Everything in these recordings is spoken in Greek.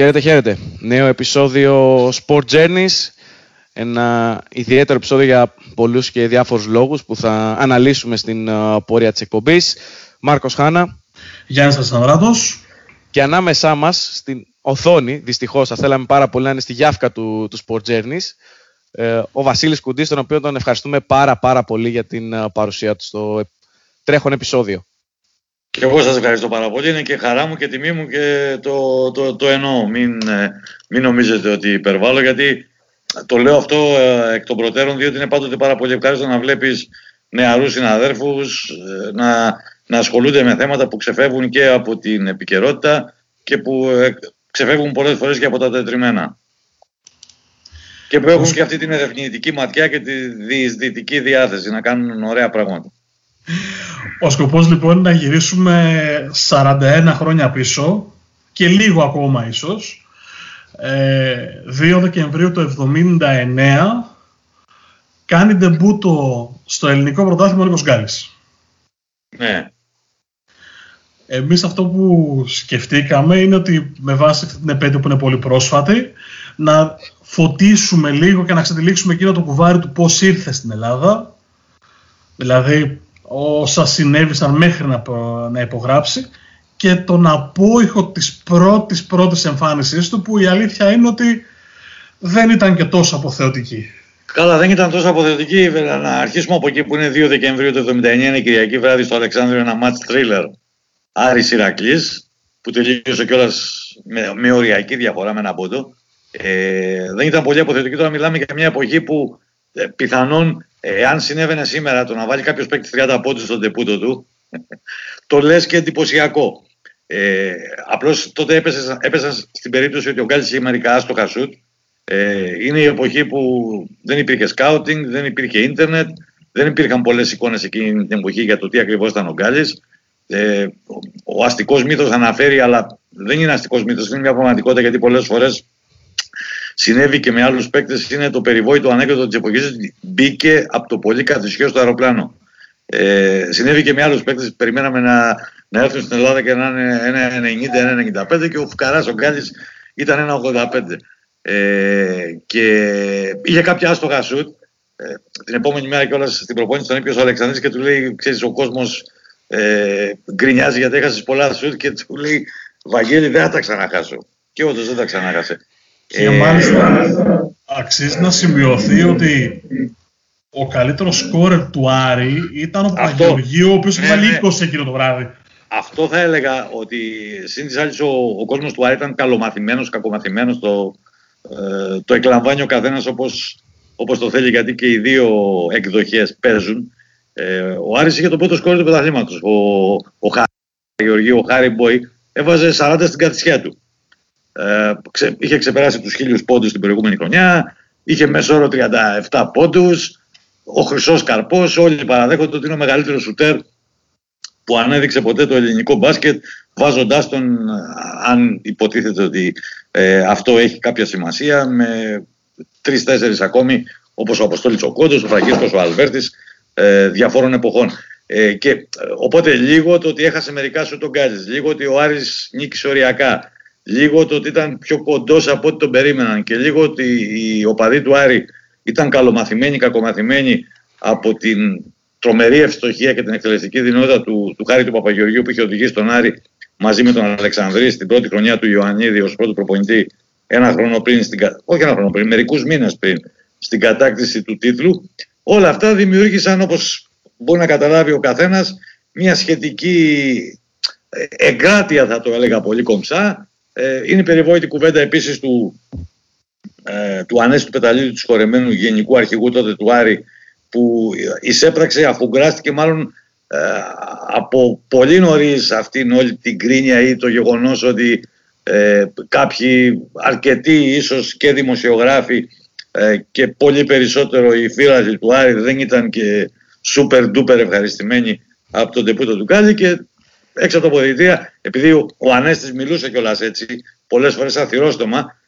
Χαίρετε, χαίρετε. Νέο επεισόδιο Sport Journeys. Ένα ιδιαίτερο επεισόδιο για πολλούς και διάφορους λόγους που θα αναλύσουμε στην πορεία της εκπομπής. Μάρκος Χάνα. Γιάννης Σαρσανδράδος. Και ανάμεσά μας στην οθόνη, δυστυχώς, θα θέλαμε πάρα πολύ να είναι στη γιάφκα του Sport Journeys, ο Βασίλης Κουντής, τον οποίο τον ευχαριστούμε πάρα πολύ για την παρουσία του στο τρέχον επεισόδιο. Και εγώ σας ευχαριστώ πάρα πολύ. Είναι και χαρά μου και τιμή μου και το εννοώ. Μην νομίζετε ότι υπερβάλλω, γιατί το λέω αυτό εκ των προτέρων, διότι είναι πάντοτε πάρα πολύ ευχάριστο να βλέπεις νεαρούς συναδέρφους να ασχολούνται με θέματα που ξεφεύγουν και από την επικαιρότητα και που ξεφεύγουν πολλές φορές και από τα τετριμένα. Και που έχουν και αυτή την ερευνητική ματιά και τη διεισδυτική διάθεση να κάνουν ωραία πράγματα. Ο σκοπός λοιπόν είναι να γυρίσουμε 41 χρόνια πίσω και λίγο ακόμα ίσως. 2 Δεκεμβρίου του 1979 κάνει ντεμπούτο στο ελληνικό πρωτάθλημα ο Νίκος Γκάλης. Ναι. Εμείς αυτό που σκεφτήκαμε είναι ότι με βάση αυτή την επέτειο που είναι πολύ πρόσφατη να φωτίσουμε λίγο και να ξετυλίξουμε εκείνο το κουβάρι του πώς ήρθε στην Ελλάδα. Δηλαδή όσα συνέβησαν μέχρι να υπογράψει και τον απόϊχο της πρώτης εμφάνισής του, που η αλήθεια είναι ότι δεν ήταν και τόσο αποθεωτική. Καλά, δεν ήταν τόσο αποθεωτική. Να αρχίσουμε από εκεί που είναι 2 Δεκεμβρίου του 1979, είναι Κυριακή βράδυ στο Αλεξάνδριο, ένα match thriller Άρης Ηρακλής, που τελείωσε κιόλας με οριακή διαφορά, με ένα πόντο. Δεν ήταν πολύ αποθεωτική. Τώρα μιλάμε για μια εποχή που πιθανόν, εάν συνέβαινε σήμερα το να βάλει κάποιος παίκτη 30 πόντους στον τεπούτο του, το λες και εντυπωσιακό. Απλώς τότε έπεσαν στην περίπτωση ότι ο Γκάλης είχε μερικά άστοχα σουτ. Είναι η εποχή που δεν υπήρχε σκάουτινγκ, δεν υπήρχε ίντερνετ, δεν υπήρχαν πολλές εικόνες εκείνη την εποχή για το τι ακριβώς ήταν ο Γκάλης. Ο αστικός μύθος αναφέρει, αλλά δεν είναι αστικός μύθος, είναι μια πραγματικότητα, γιατί πολλές φορές συνέβη και με άλλους παίκτες. Είναι το περιβόητο ανέκδοτο της εποχής ότι μπήκε από το πολύ καθησιό στο αεροπλάνο. Συνέβη και με άλλους παίκτες. Περιμέναμε να έρθουν στην Ελλάδα και να είναι 90-95 και ο Φουκαράς ο Γκάλης ήταν 1,85. Και είχε κάποια άστοχα σουτ. Την επόμενη μέρα κιόλας στην προπόνηση τον είπε ο Αλεξανδρής και του λέει: «Ξέρεις, ο κόσμος γκρινιάζει γιατί έχασες πολλά σουτ», και του λέει: «Βαγγέλη, δεν θα τα ξαναχάσω». Και όντως δεν τα ξαναχάσε. Και μάλιστα αξίζει να σημειωθεί ότι ο καλύτερος σκόρερ του Άρη ήταν ο Παγιουργίου, ο οποίος βάλει 20 εκείνο το βράδυ. Αυτό θα έλεγα, ότι σύν της άλλης ο κόσμος του Άρη ήταν καλομαθημένος, κακομαθημένος, το εκλαμβάνει ο καθένας όπως το θέλει, γιατί και οι δύο εκδοχές παίζουν. Ο Άρης είχε τον πρώτο σκόρερ του πρωταθλήματος, ο Χάρης Παγιουργίου, ο Χάρη Μποϊ, έβαζε 40 στην κατησιά του. Είχε ξεπεράσει τους 1000 πόντους την προηγούμενη χρονιά, είχε μέσο όρο 37 πόντους. Ο Χρυσός Καρπός, όλοι παραδέχονται ότι είναι ο μεγαλύτερος σουτέρ που ανέδειξε ποτέ το ελληνικό μπάσκετ, βάζοντάς τον, αν υποτίθεται ότι αυτό έχει κάποια σημασία, με 3-4 ακόμη, όπως ο Αποστόλης ο Κόντος, ο Φραγκίσκος ο Αλβέρτης, διαφόρων εποχών. Οπότε λίγο το ότι έχασε μερικά σου τον Γκάλης, λίγο ότι ο Άρης νίκησε οριακά, λίγο το ότι ήταν πιο κοντός από ό,τι τον περίμεναν και λίγο ότι οι οπαδοί του Άρη ήταν καλομαθημένοι, κακομαθημένοι από την τρομερή ευστοχία και την εκτελεστική δυνότητα του Χάρη του Παπαγεωργίου, που είχε οδηγήσει τον Άρη μαζί με τον Αλεξανδρή στην πρώτη χρονιά του Ιωαννίδη ως πρώτο προπονητή, μερικούς μήνες πριν, στην κατάκτηση του τίτλου. Όλα αυτά δημιούργησαν, όπως μπορεί να καταλάβει ο καθένας, μια σχετική εγκράτεια, θα το έλεγα πολύ κομψά. Είναι περιβόητη κουβέντα επίσης του Ανέσου του Πεταλίδη, του συγχωρεμένου γενικού αρχηγού τότε του Άρη, που εισέπραξε, αφού γκράστηκε μάλλον από πολύ νωρίς αυτήν όλη την κρίνια ή το γεγονός ότι κάποιοι αρκετοί, ίσως και δημοσιογράφοι και πολύ περισσότερο οι φίλοι του Άρη, δεν ήταν και super duper ευχαριστημένοι από τον τεπούτο του Γκάλη. Και έξω από το ποδητήρια, επειδή ο Ανέστης μιλούσε κιόλας έτσι πολλές φορές σαν θυρόστομα,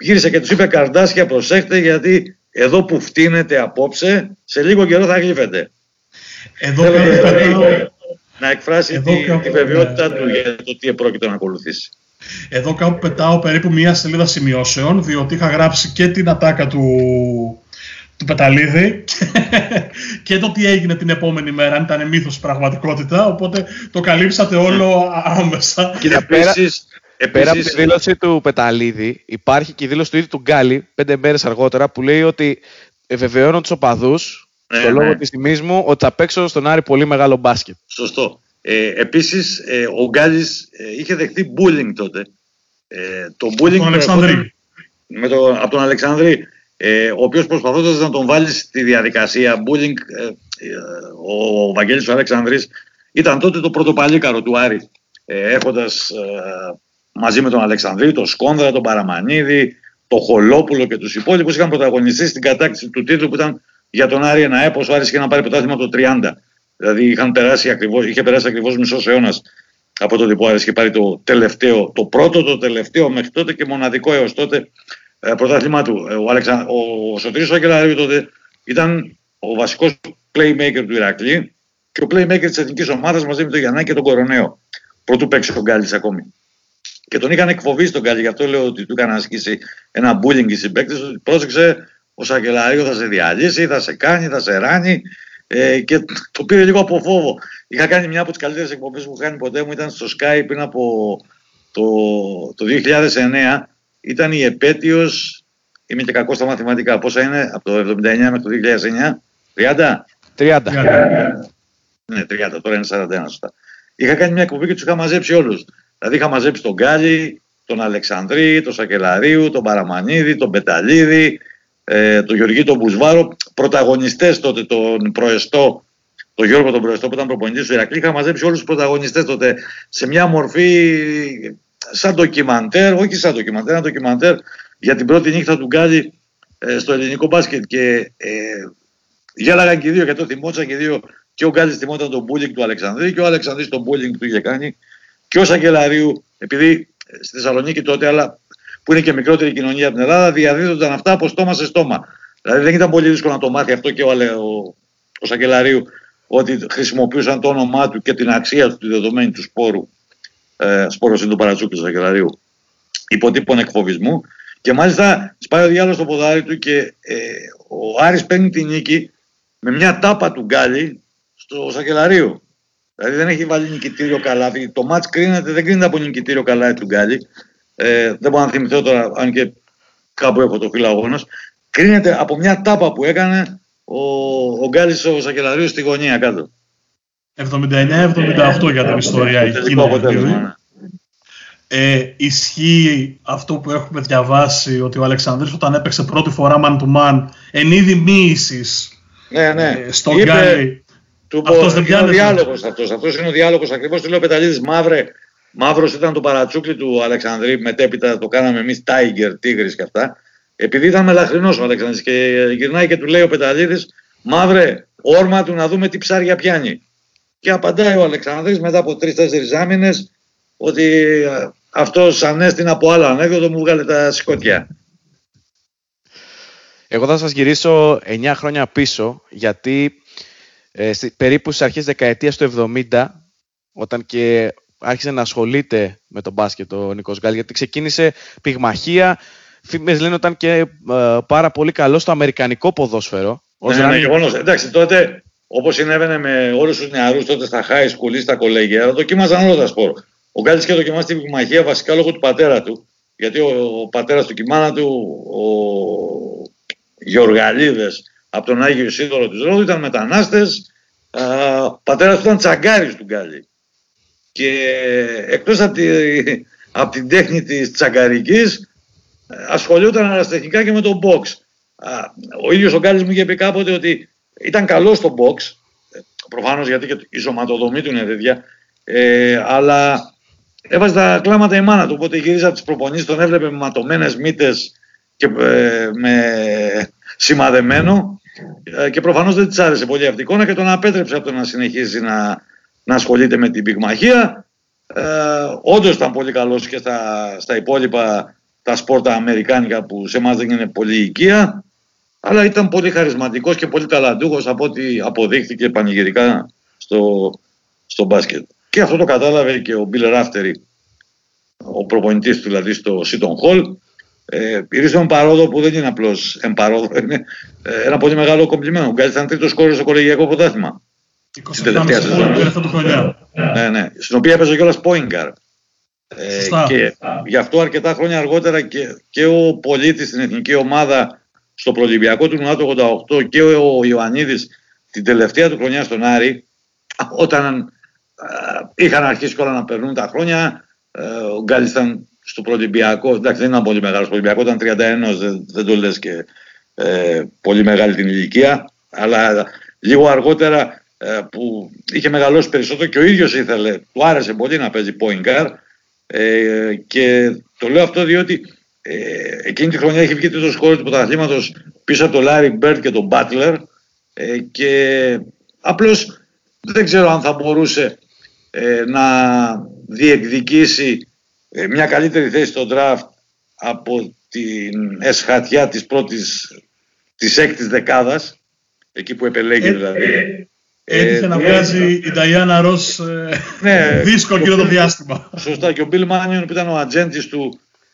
γύρισε και τους είπε: «Καρδάσια, προσέχτε, γιατί εδώ που φτύνετε απόψε, σε λίγο καιρό θα γλύφετε». Θέλω να εκφράσει τη βεβαιότητά του για το τι επρόκειτο να ακολουθήσει. Εδώ κάπου πετάω περίπου μία σελίδα σημειώσεων, διότι είχα γράψει και την ατάκα του Πεταλίδη και το τι έγινε την επόμενη μέρα, αν ήταν μύθος πραγματικότητα, οπότε το καλύψατε όλο άμεσα. Και πέρα από τη δήλωση του Πεταλίδη υπάρχει και η δήλωση του ίδιου του Γκάλη 5 μέρες αργότερα που λέει ότι βεβαιώνω τους οπαδούς λόγω της τιμής μου ότι θα παίξω στον Άρη πολύ μεγάλο μπάσκετ. Σωστό. Επίσης, ο Γκάλης είχε δεχτεί bullying τότε. Το bullying από τον Αλεξανδρή, ο οποίος προσπαθώντας να τον βάλει στη διαδικασία bullying, ο Βαγγέλης ο Αλεξανδρής ήταν τότε το πρωτοπαλίκαρο του Άρη, έχοντας μαζί με τον Αλεξανδρή, τον Σκόνδρα, τον Παραμανίδη, τον Χολόπουλο και τους υπόλοιπους, είχαν πρωταγωνιστεί στην κατάκτηση του τίτλου που ήταν για τον Άρη ένα έπος. Ο Άρης είχε να πάρει πρωτάθλημα το 30. Δηλαδή είχε περάσει ακριβώς μισός αιώνας από τότε που ο Άρης είχε πάρει το τελευταίο, το πρώτο, το τελευταίο μέχρι τότε και μοναδικό έως τότε πρωτάθλημά του. Ο Σωτήρης ο Σακελλαρίου τότε ήταν ο βασικός playmaker του Ηρακλή και ο playmaker της εθνικής ομάδας μαζί με τον Γιαννάκη και τον Κοροναίο. Πρωτού παίξει ο Γκάλης ακόμη. Και τον είχαν εκφοβήσει τον Γκάλη, γι' αυτό λέω ότι του είχαν ασκήσει ένα bullying οι συμπαίκτες. Πρόσεξε, ο Σακελλαρίου θα σε διαλύσει, θα σε κάνει, θα σε ράνει. Και το πήρε λίγο από φόβο. Είχα κάνει μια από τις καλύτερες εκπομπές που είχα κάνει ποτέ μου, ήταν στο Skype πριν από το 2009. Ήταν η επέτειος, είμαι και κακός στα μαθηματικά, πόσα είναι από το 79 μέχρι το 2009, 30. 30. Ναι, 30, τώρα είναι 41 σωστά. Είχα κάνει μια εκπομπή και τους είχα μαζέψει όλους. Δηλαδή είχα μαζέψει τον Γκάλη, τον Αλεξανδρή, τον Σακελλαρίου, τον Παραμανίδη, τον Πεταλίδη, τον Γεωργή τον Μπουσβάρο, πρωταγωνιστές τότε, τον Προεστό, τον Γιώργο τον Προεστό που ήταν προπονητής του Ηρακλή. Είχα μαζέψει όλους τους πρωταγωνιστές τότε σε μια μορφή σαν ντοκιμαντέρ, όχι σαν ντοκιμαντέρ, ένα ντοκιμαντέρ για την πρώτη νύχτα του Γκάλη στο ελληνικό μπάσκετ. Και γέλαγαν και οι δύο, γιατί το θυμόντουσαν και οι δύο. Και ο Γκάλης θυμόταν τον μπούλινγκ του Αλεξανδρή και ο Αλεξανδρής τον μπούλινγκ του είχε κάνει. Και ο Σακελλαρίου, επειδή στη Θεσσαλονίκη τότε, αλλά που είναι και μικρότερη κοινωνία από την Ελλάδα, διαδίδονταν αυτά από στόμα σε στόμα. Δηλαδή δεν ήταν πολύ δύσκολο να το μάθει αυτό και ο Σακελλαρίου, ότι χρησιμοποιούσαν το όνομά του και την αξία του, τη δεδομένη του σπόρου. Σπόρος είναι το παρατσούκι του Σακελλαρίου, υποτύπων εκφοβισμού. Και μάλιστα σπάει ο διάλογος στο ποδάρι του και ο Άρης παίρνει την νίκη με μια τάπα του Γκάλη στο Σακελλαρίου. Δηλαδή δεν έχει βάλει νικητήριο καλάθι. Το μάτς δεν κρίνεται από νικητήριο καλάθι του Γκάλη. Δεν μπορώ να θυμηθώ τώρα, αν και κάπου έχω το φιλαγόνος. Κρίνεται από μια τάπα που έκανε ο Γκάλης ο Σακελλαρίου στη γωνία κάτω. 79-78 για την ιστορία εκείνη. Ισχύει αυτό που έχουμε διαβάσει, ότι ο Αλεξανδρής όταν έπαιξε πρώτη φορά man to man εν είδη μοίησης στον Γκάλη. Αυτός δεν πιάνει. Αυτός είναι ο διάλογος ακριβώς. Του λέει ο Πεταλίδης, μαύρος ήταν το παρατσούκλι του Αλεξανδρή, μετέπειτα το κάναμε εμείς Tiger, Τίγρης και αυτά. Επειδή ήταν μελαχρινός ο Αλεξανδρής και γυρνάει και του λέει ο Πεταλίδης, μαύρε, όρμα του να δούμε τι ψάρια πιάνει. Και απαντάει ο Αλεξανδρής μετά από 3-4 άμυνες ότι αυτός ανέστην από άλλο ανέκδοτο, μου βγάλε τα σκοτιά. Εγώ θα σας γυρίσω 9 χρόνια πίσω, γιατί περίπου στις αρχές δεκαετίας του 70, όταν και άρχισε να ασχολείται με τον μπάσκετ ο Νίκος Γκάλης, γιατί ξεκίνησε πυγμαχία, φήμες λένε ήταν και πάρα πολύ καλό στο αμερικανικό ποδόσφαιρο. Εντάξει, τότε... Όπως συνέβαινε με όλους τους νεαρούς τότε στα high school ή στα κολέγια, δοκίμαζαν όλα τα σπορ. Ο Γκάλης και δοκιμάζει την πυγμαχία βασικά λόγω του πατέρα του. Γιατί ο πατέρας του και η μάνα του, ο Γεωργαλίδες, από τον Άγιο Σίδωρο της Ρόδου, ήταν μετανάστες. Ο πατέρας του ήταν τσαγκάρης του Γκάλη. Και εκτός από την τέχνη της τσαγκαρικής, ασχολιόταν αεραστεχνικά και με τον box. Ο ίδιος ο Γκάλης μου είχε πει κάποτε ότι ήταν καλό στο box, προφανώς γιατί και η σωματοδομή του είναι τέτοια, αλλά έβαζε τα κλάματα η μάνα του, οπότε γύριζε από τις προπονήσεις, τον έβλεπε με ματωμένες μύτες και με σημαδεμένο και προφανώς δεν της άρεσε πολύ αυτή η εικόνα και τον απέτρεψε από το να συνεχίσει να ασχολείται με την πυγμαχία. Όντως ήταν πολύ καλός και στα υπόλοιπα τα σπόρτα αμερικάνικα που σε εμάς δεν είναι πολύ οικία. Αλλά ήταν πολύ χαρισματικός και πολύ ταλαντούχος από ό,τι αποδείχθηκε πανηγυρικά στο μπάσκετ. Και αυτό το κατάλαβε και ο Μπιλ Ράφτερη ο προπονητής του δηλαδή στο Seton Hall. Πήρε τον Παρόδο που δεν είναι απλώς εμπαρόδο, είναι ένα πολύ μεγάλο κομπλιμένο. Ο Γκάλης ήταν τρίτος σκόρερ στο κολεγιακό πρωτάθλημα. Στην τελευταία σεζόν. Ναι. Στην οποία έπαιζε κιόλας Πόιγκαρ. Και γι' αυτό αρκετά χρόνια αργότερα και ο Πολίτης στην εθνική ομάδα στο Προλυμπιακό του 1988 και ο Ιωαννίδης την τελευταία του χρονιά στον Άρη, όταν είχαν αρχίσει όλα να περνούν τα χρόνια, ο Γκάλης ήταν στο Προλυμπιακό. Εντάξει, δεν ήταν πολύ μεγάλο Προλυμπιακό, ήταν 31, δεν το λες και πολύ μεγάλη την ηλικία. Αλλά λίγο αργότερα που είχε μεγαλώσει περισσότερο και ο ίδιος ήθελε, του άρεσε πολύ να παίζει point guard. Και το λέω αυτό διότι εκείνη τη χρονιά είχε βγει τρίτος σκόρερ του πρωταθλήματος πίσω από τον Larry Bird και τον Butler. Και απλώς δεν ξέρω αν θα μπορούσε να διεκδικήσει μια καλύτερη θέση στο draft από την εσχατιά της έκτης δεκάδας, εκεί που επελέγει δηλαδή. Έτυχε να βγάζει η Νταϊάνα Ρος δίσκο εκείνο το διάστημα. Σωστά, και ο Μπιλ Μάνιον που ήταν ο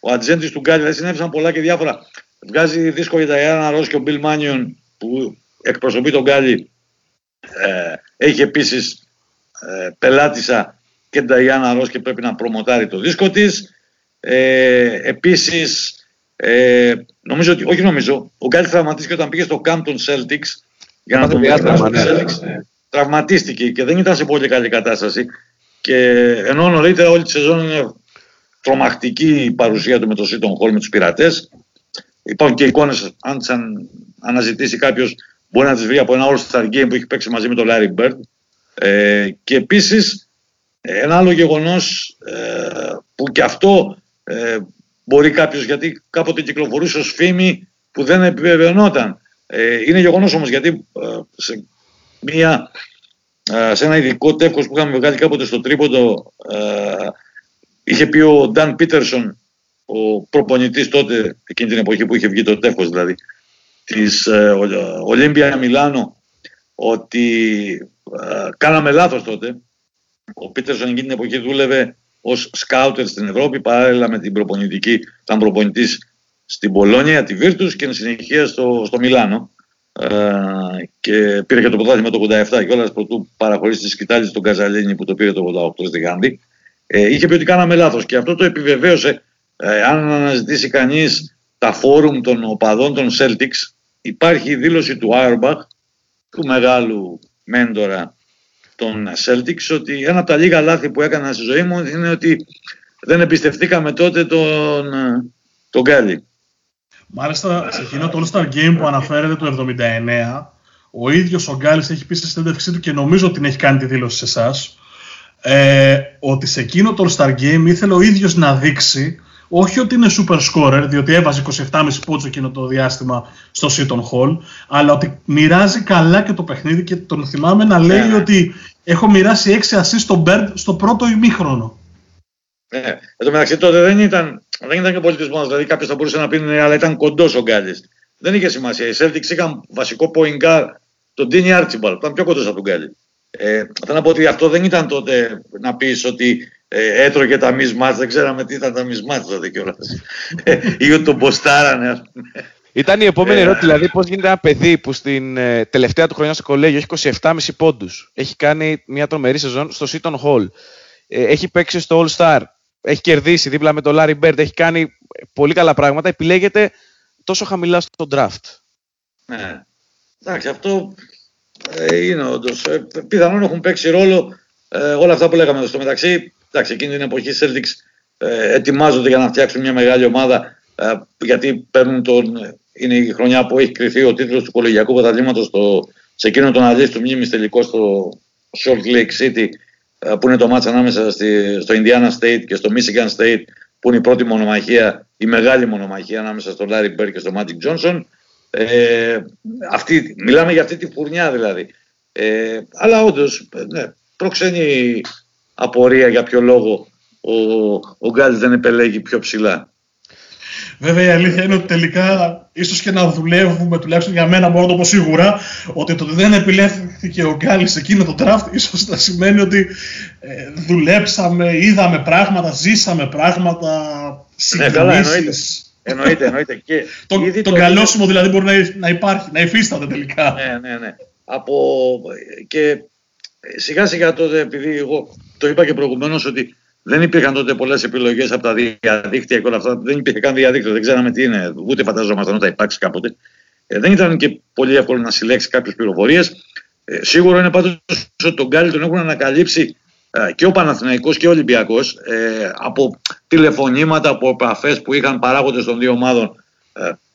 ατζέντης του Γκάλη, δηλαδή συνέβησαν πολλά και διάφορα. Βγάζει δίσκο η Νταϊάνα Ρος και ο Μπιλ Μάνιον που εκπροσωπεί τον Γκάλη. Έχει επίσης πελάτησα και την Νταϊάνα Ρος και πρέπει να προμοτάρει το δίσκο της. Επίσης, νομίζω ότι, όχι νομίζω, ο Γκάλης τραυματίστηκε όταν πήγε στο Κάμπτον Celtics για να το διάτρασουν τη Celtics. Τραυματίστηκε και δεν ήταν σε πολύ καλή κατάσταση. Και ενώ νωρίτερα όλη τη σεζόν είναι τρομακτική η παρουσία του με το Seton Hall, με τους πειρατές. Υπάρχουν και εικόνες, αν τις αναζητήσει κάποιος, μπορεί να τις βρει από ένα All-Star Game που έχει παίξει μαζί με τον Larry Bird. Και επίσης ένα άλλο γεγονός που και αυτό μπορεί κάποιος, γιατί κάποτε κυκλοφορούσε ως φήμη που δεν επιβεβαιωνόταν. Είναι γεγονός όμως, γιατί σε ένα ειδικό τεύχος που είχαμε βγάλει κάποτε στο τρίποντο είχε πει ο Dan Peterson, ο προπονητής τότε, εκείνη την εποχή που είχε βγει το τεύχος δηλαδή, της Ολύμπια Μιλάνο, ότι κάναμε λάθος τότε. Ο Πίτερσον εκείνη την εποχή δούλευε ως σκάουτερ στην Ευρώπη, παράλληλα με την προπονητική, ήταν προπονητής στην Πολόνια, τη Βίρτους και εν συνεχεία στο Μιλάνο, και πήρε και το πρωτάθλημα το 87 και όλα πρωτού παραχωρήσει τη σκητάλη στον Καζαλίνη που το πήρε το 88 στη Γάνδη. Είχε πει ότι κάναμε λάθος και αυτό το επιβεβαίωσε. Αν αναζητήσει κανείς τα φόρουμ των οπαδών των Celtics, υπάρχει η δήλωση του Auerbach, του μεγάλου μέντορα των Celtics, ότι ένα από τα λίγα λάθη που έκανα στη ζωή μου είναι ότι δεν εμπιστευτήκαμε τότε τον Γκάλι. Μάλιστα, σε εκείνο το All-Star Game που αναφέρεται το 79, ο ίδιος ο Γκάλης έχει πει στη συνέντευξή του, και νομίζω ότι την έχει κάνει τη δήλωση σε εσάς, ότι σε εκείνο το All-Star Game ήθελε ο ίδιος να δείξει όχι ότι είναι super scorer, διότι έβαζε 27,5 πόντους εκείνο το διάστημα στο Seton Hall, αλλά ότι μοιράζει καλά και το παιχνίδι, και τον θυμάμαι να λέει ότι έχω μοιράσει 6 ασίστ στον Bird στο πρώτο ημίχρονο. Εν τω μεταξύ τότε δεν ήταν και πολιτισμός, δηλαδή κάποιος θα μπορούσε να πει ναι, αλλά ήταν κοντός ο Γκάλης. Δεν είχε σημασία. Οι Celtics είχαν βασικό point guard τον Ντίνι Άρτσιμπαλ, που ήταν πιο κοντός από τον Γκάλη. Θέλω να πω ότι αυτό δεν ήταν τότε να πεις ότι έτρωγε τα mismatch, δεν ξέραμε τι ήταν τα mismatch τότε κιόλας. Ή ότι τον μποστάρανε, ας πούμε. Ήταν η επόμενη ερώτηση, δηλαδή πώς γίνεται ένα παιδί που στην τελευταία του χρονιά στο κολέγιο έχει 27,5 πόντους. Έχει κάνει μια τρομερή σεζόν στο Seton Hall. Έχει παίξει στο All Star. Έχει κερδίσει δίπλα με τον Larry Bird. Έχει κάνει πολύ καλά πράγματα. Επιλέγεται τόσο χαμηλά στο draft. Ναι. Εντάξει, αυτό είναι όντως. Πιθανόν έχουν παίξει ρόλο όλα αυτά που λέγαμε στο μεταξύ. Εντάξει, εκείνη την εποχή οι Celtics ετοιμάζονται για να φτιάξουν μια μεγάλη ομάδα, γιατί παίρνουν είναι η χρονιά που έχει κρυθεί ο τίτλος του κολεγιακού πρωταθλήματος σε εκείνον τον αλήστου μνήμης τελικό στο Salt Lake City, που είναι το μάτς ανάμεσα στο Indiana State και στο Michigan State, που είναι η πρώτη μονομαχία, η μεγάλη μονομαχία ανάμεσα στον Larry Bird και στον Magic Johnson. Μιλάμε για αυτή τη φουρνιά δηλαδή. Αλλά όντως, ναι, προξένει απορία για ποιο λόγο ο Γκάλης δεν επελέγει πιο ψηλά. Βέβαια η αλήθεια είναι ότι τελικά ίσως και να δουλεύουμε, τουλάχιστον για μένα μπορώ να το πω σίγουρα, ότι το ότι δεν επιλέχθηκε ο Γκάλης εκείνο το draft, ίσως να σημαίνει ότι δουλέψαμε, είδαμε πράγματα, ζήσαμε πράγματα, συγκινήσεις. Εννοείται. Και το καλώσιμο δηλαδή μπορεί να υπάρχει, να υφίσταται τελικά. Ναι. Και σιγά σιγά τότε, επειδή εγώ το είπα και προηγουμένως ότι δεν υπήρχαν τότε πολλές επιλογές από τα διαδίκτυα και όλα αυτά. Δεν υπήρχε καν διαδίκτυο, δεν ξέραμε τι είναι, ούτε φανταζόμασταν ότι θα υπάρξει κάποτε. Δεν ήταν και πολύ εύκολο να συλλέξει κάποιες πληροφορίες. Σίγουρο είναι πάντως ότι τον Γκάλη τον έχουν ανακαλύψει και ο Παναθηναϊκός και ο Ολυμπιακός από τηλεφωνήματα, από επαφές που είχαν παράγοντες των δύο ομάδων.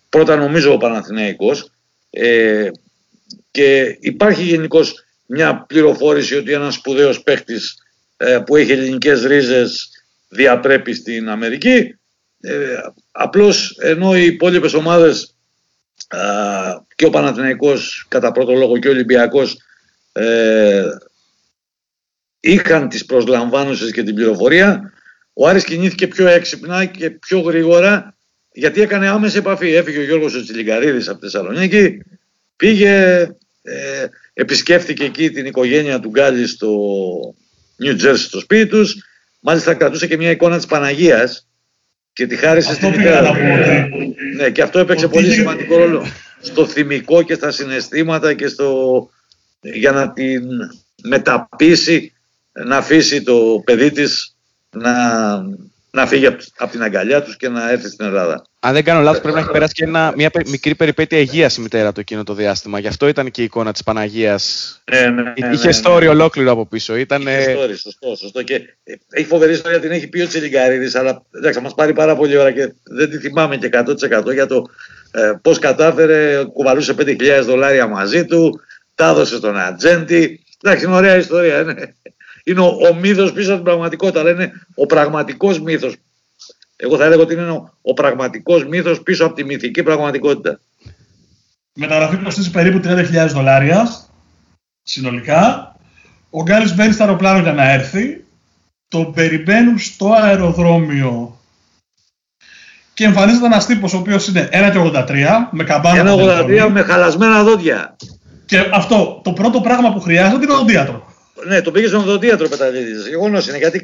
Πρώτα νομίζω ο Παναθηναϊκός. Και υπάρχει γενικώς μια πληροφόρηση ότι ένας σπουδαίος παίχτης που έχει ελληνικές ρίζες διαπρέπει στην Αμερική. Απλώς ενώ οι υπόλοιπες ομάδες και ο Παναθηναϊκός κατά πρώτο λόγο και ο Ολυμπιακός είχαν τις προσλαμβάνωσες και την πληροφορία, ο Άρης κινήθηκε πιο έξυπνα και πιο γρήγορα γιατί έκανε άμεση επαφή. Έφυγε ο Γιώργος Τσιλιγκαρίδης από τη Θεσσαλονίκη, πήγε, επισκέφθηκε εκεί την οικογένεια του Γκάλη στο New Jersey στο σπίτι τους. Μάλιστα κρατούσε και μια εικόνα της Παναγίας και τη χάρισε στην μητέρα. Ναι, και αυτό έπαιξε πολύ σημαντικό ρόλο στο θυμικό και στα συναισθήματα και για να την μεταπίσει να αφήσει το παιδί της να φύγει από την αγκαλιά τους και να έρθει στην Ελλάδα. Αν δεν κάνω λάθος, πρέπει να έχει περάσει και μια μικρή περιπέτεια υγείας η μητέρα του εκείνο το διάστημα. Γι' αυτό ήταν και η εικόνα της Παναγίας. Είχε story ολόκληρο από πίσω. Είχε story, σωστό. Και έχει φοβερή ιστορία, την έχει πει ο Τσιλιγκαρίδης, αλλά εντάξει, μας πάρει πάρα πολύ ώρα και δεν τη θυμάμαι και 100% για το πώς κατάφερε, κουβαλούσε $5,000 μαζί του, τα έδωσε στον ατζέντη. Εντάξει, είναι ωραία ιστορία. Είναι ο μύθος πίσω από την πραγματικότητα, αλλά είναι ο πραγματικός μύθος. Εγώ θα έλεγα ότι είναι ο πραγματικός μύθος πίσω από τη μυθική πραγματικότητα. Μεταγραφή κοστίζει περίπου $30,000 συνολικά. Ο Γκάλης μπαίνει στο αεροπλάνο για να έρθει. Τον περιμένουν στο αεροδρόμιο και εμφανίζεται ένας τύπος ο οποίος είναι 1,83 με καμπάνα. 1,83 με χαλασμένα δόντια. Και αυτό το πρώτο πράγμα που χρειάζεται είναι ο οδοντίατρο. Ναι, το πήγε στον οδοντίατρο ο Πεταλίδης. Γεγονός είναι, γιατί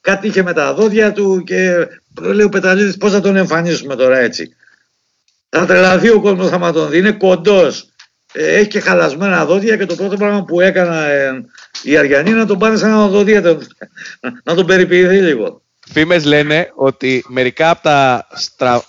κάτι είχε με τα δόντια του και λέει ο Πεταλίδης, πώς θα τον εμφανίσουμε τώρα έτσι. Θα τρελαθεί ο κόσμος, θα μα τον δει. Είναι κοντός. Έχει και χαλασμένα δόντια και το πρώτο πράγμα που έκανα οι Αριανοί να τον πάνε σαν έναν οδοντίατρο. Να τον περιποιηθεί λίγο. Φήμες λένε ότι μερικά από τα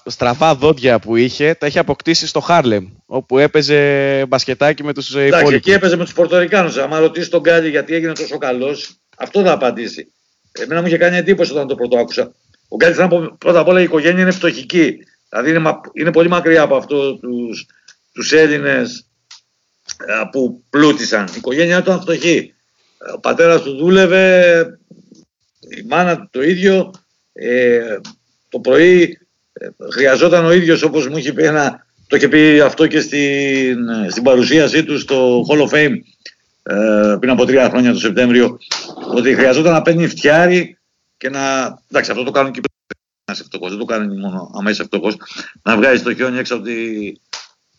στραβά δόντια που είχε τα είχε αποκτήσει στο Χάρλεμ, όπου έπαιζε μπασκετάκι με τους υπόλοιπους. Εντάξει, εκεί έπαιζε με τους Πορτορικάνους. Αν ρωτήσει τον Γκάλη γιατί έγινε τόσο καλός, αυτό θα απαντήσει. Εμένα μου είχε κάνει εντύπωση όταν το πρώτο άκουσα. Ο Γκάλης, πρώτα απ' όλα, η οικογένεια είναι φτωχική. Δηλαδή είναι πολύ μακριά από αυτό τους Έλληνες που πλούτησαν. Η οικογένειά του ήταν φτωχή. Ο πατέρας του δούλευε. Η μάνα του το ίδιο, το πρωί χρειαζόταν ο ίδιος, όπως μου είχε πει, το είχε πει αυτό και στην παρουσίασή του στο Hall of Fame πριν από 3 χρόνια το Σεπτέμβριο, ότι χρειαζόταν να παίρνει φτιάρι και να... Εντάξει, αυτό το κάνουν και ένας ευτυχώς, δεν το κάνουν μόνο άμα είσαι ευτυχώς, να βγάζει το χιόνι έξω από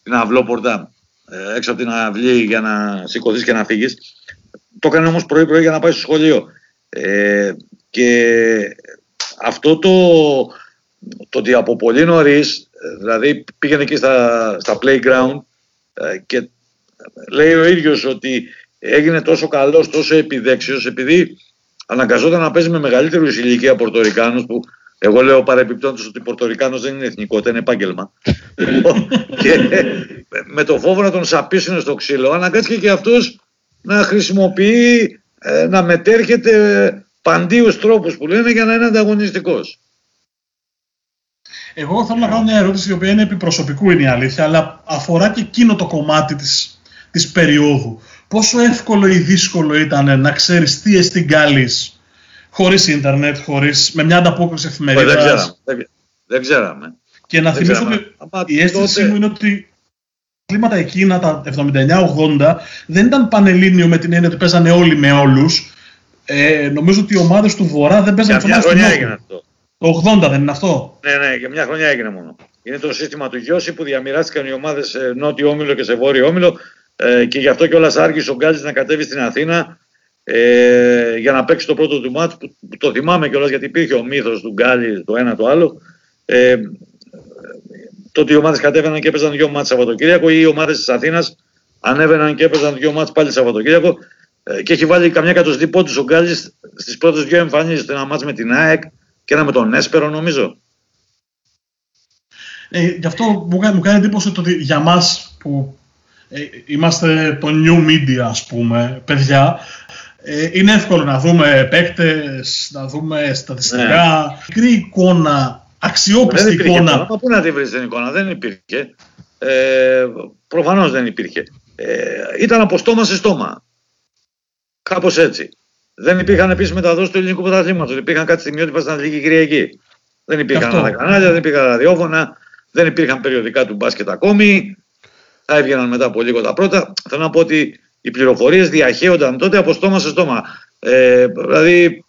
την αυλόπορτα, έξω από την αυλή για να σηκωθείς και να φύγεις. Το έκανε όμως πρωί-πρωί για να πάει στο σχολείο. Και αυτό το ότι από πολύ νωρίς, δηλαδή πήγαινε εκεί στα playground και λέει ο ίδιος ότι έγινε τόσο καλός, τόσο επιδέξιος, επειδή αναγκαζόταν να παίζει με μεγαλύτερους ηλικία Πορτορικάνους, που εγώ λέω παρεμπιπτόντως ότι Πορτορικάνος δεν είναι εθνικότητα, είναι επάγγελμα. Και με το φόβο να τον σαπίσουν στο ξύλο, αναγκάστηκε και αυτός να χρησιμοποιεί, να μετέρχεται παντίους τρόπους που λένε για να είναι ανταγωνιστικός. Εγώ θέλω να κάνω μια ερώτηση η οποία είναι επί προσωπικού, είναι η αλήθεια, αλλά αφορά και εκείνο το κομμάτι της περίοδου. Πόσο εύκολο ή δύσκολο ήταν να ξέρεις τι εστί Γκάλης χωρίς ίντερνετ, με μια ανταπόκριση εφημερίδας? Δεν ξέραμε. Και να θυμίσω ότι η αίσθησή μου είναι ότι τα κλίματα εκείνα, τα 79-80, δεν ήταν πανελλήνιο με την έννοια ότι παίζανε όλοι με όλους. Νομίζω ότι οι ομάδες του Βορρά δεν παίζανε. Για μια χρονιά έγινε αυτό. Το 80 δεν είναι αυτό? Ναι, για μια χρονιά έγινε μόνο. Είναι το σύστημα του Γιώση που διαμοιράστηκαν οι ομάδες σε νότιο όμιλο και σε βόρειο όμιλο και γι' αυτό κιόλας άργησε ο Γκάλης να κατέβει στην Αθήνα για να παίξει το πρώτο του μάτς που το θυμάμαι κιόλας γιατί υπήρχε ο μύθος του Γκάλη το ένα το άλλο. Τότε οι ομάδες κατέβαιναν και έπαιζαν δύο μάτς Σαββατοκύριακο ή οι ομάδες της Αθήνας ανέβαιναν και έπαιζαν δύο μάτς πάλι Σαββατοκύριακο και έχει βάλει καμιά εκατοστή τους ο Γκάλης στις πρώτες δύο εμφανίσεις. Ένα μάτς με την ΑΕΚ και ένα με τον Έσπερο νομίζω. Γι' αυτό μου κάνει εντύπωση ότι για μας που είμαστε το new media ας πούμε, παιδιά, είναι εύκολο να δούμε παίκτες, να δούμε στατιστικά, μικρή εικόνα, αξιόπιστη εικόνα. Πού να τη βρεις την εικόνα, δεν υπήρχε. Προφανώς δεν υπήρχε. Ήταν από στόμα σε στόμα. Κάπως έτσι. Δεν υπήρχαν επίσης μεταδόσεις του ελληνικού πρωταθλήματος. Υπήρχαν κάτι στιγμιότυπα στην Αθλητική Κυριακή. Δεν υπήρχαν άλλα κανάλια, δεν υπήρχαν ραδιόφωνα, δεν υπήρχαν περιοδικά του μπάσκετ ακόμη. Θα έβγαιναν μετά από λίγο τα πρώτα. Θέλω να πω ότι οι πληροφορίες διαχέονταν τότε από στόμα σε στόμα. Δηλαδή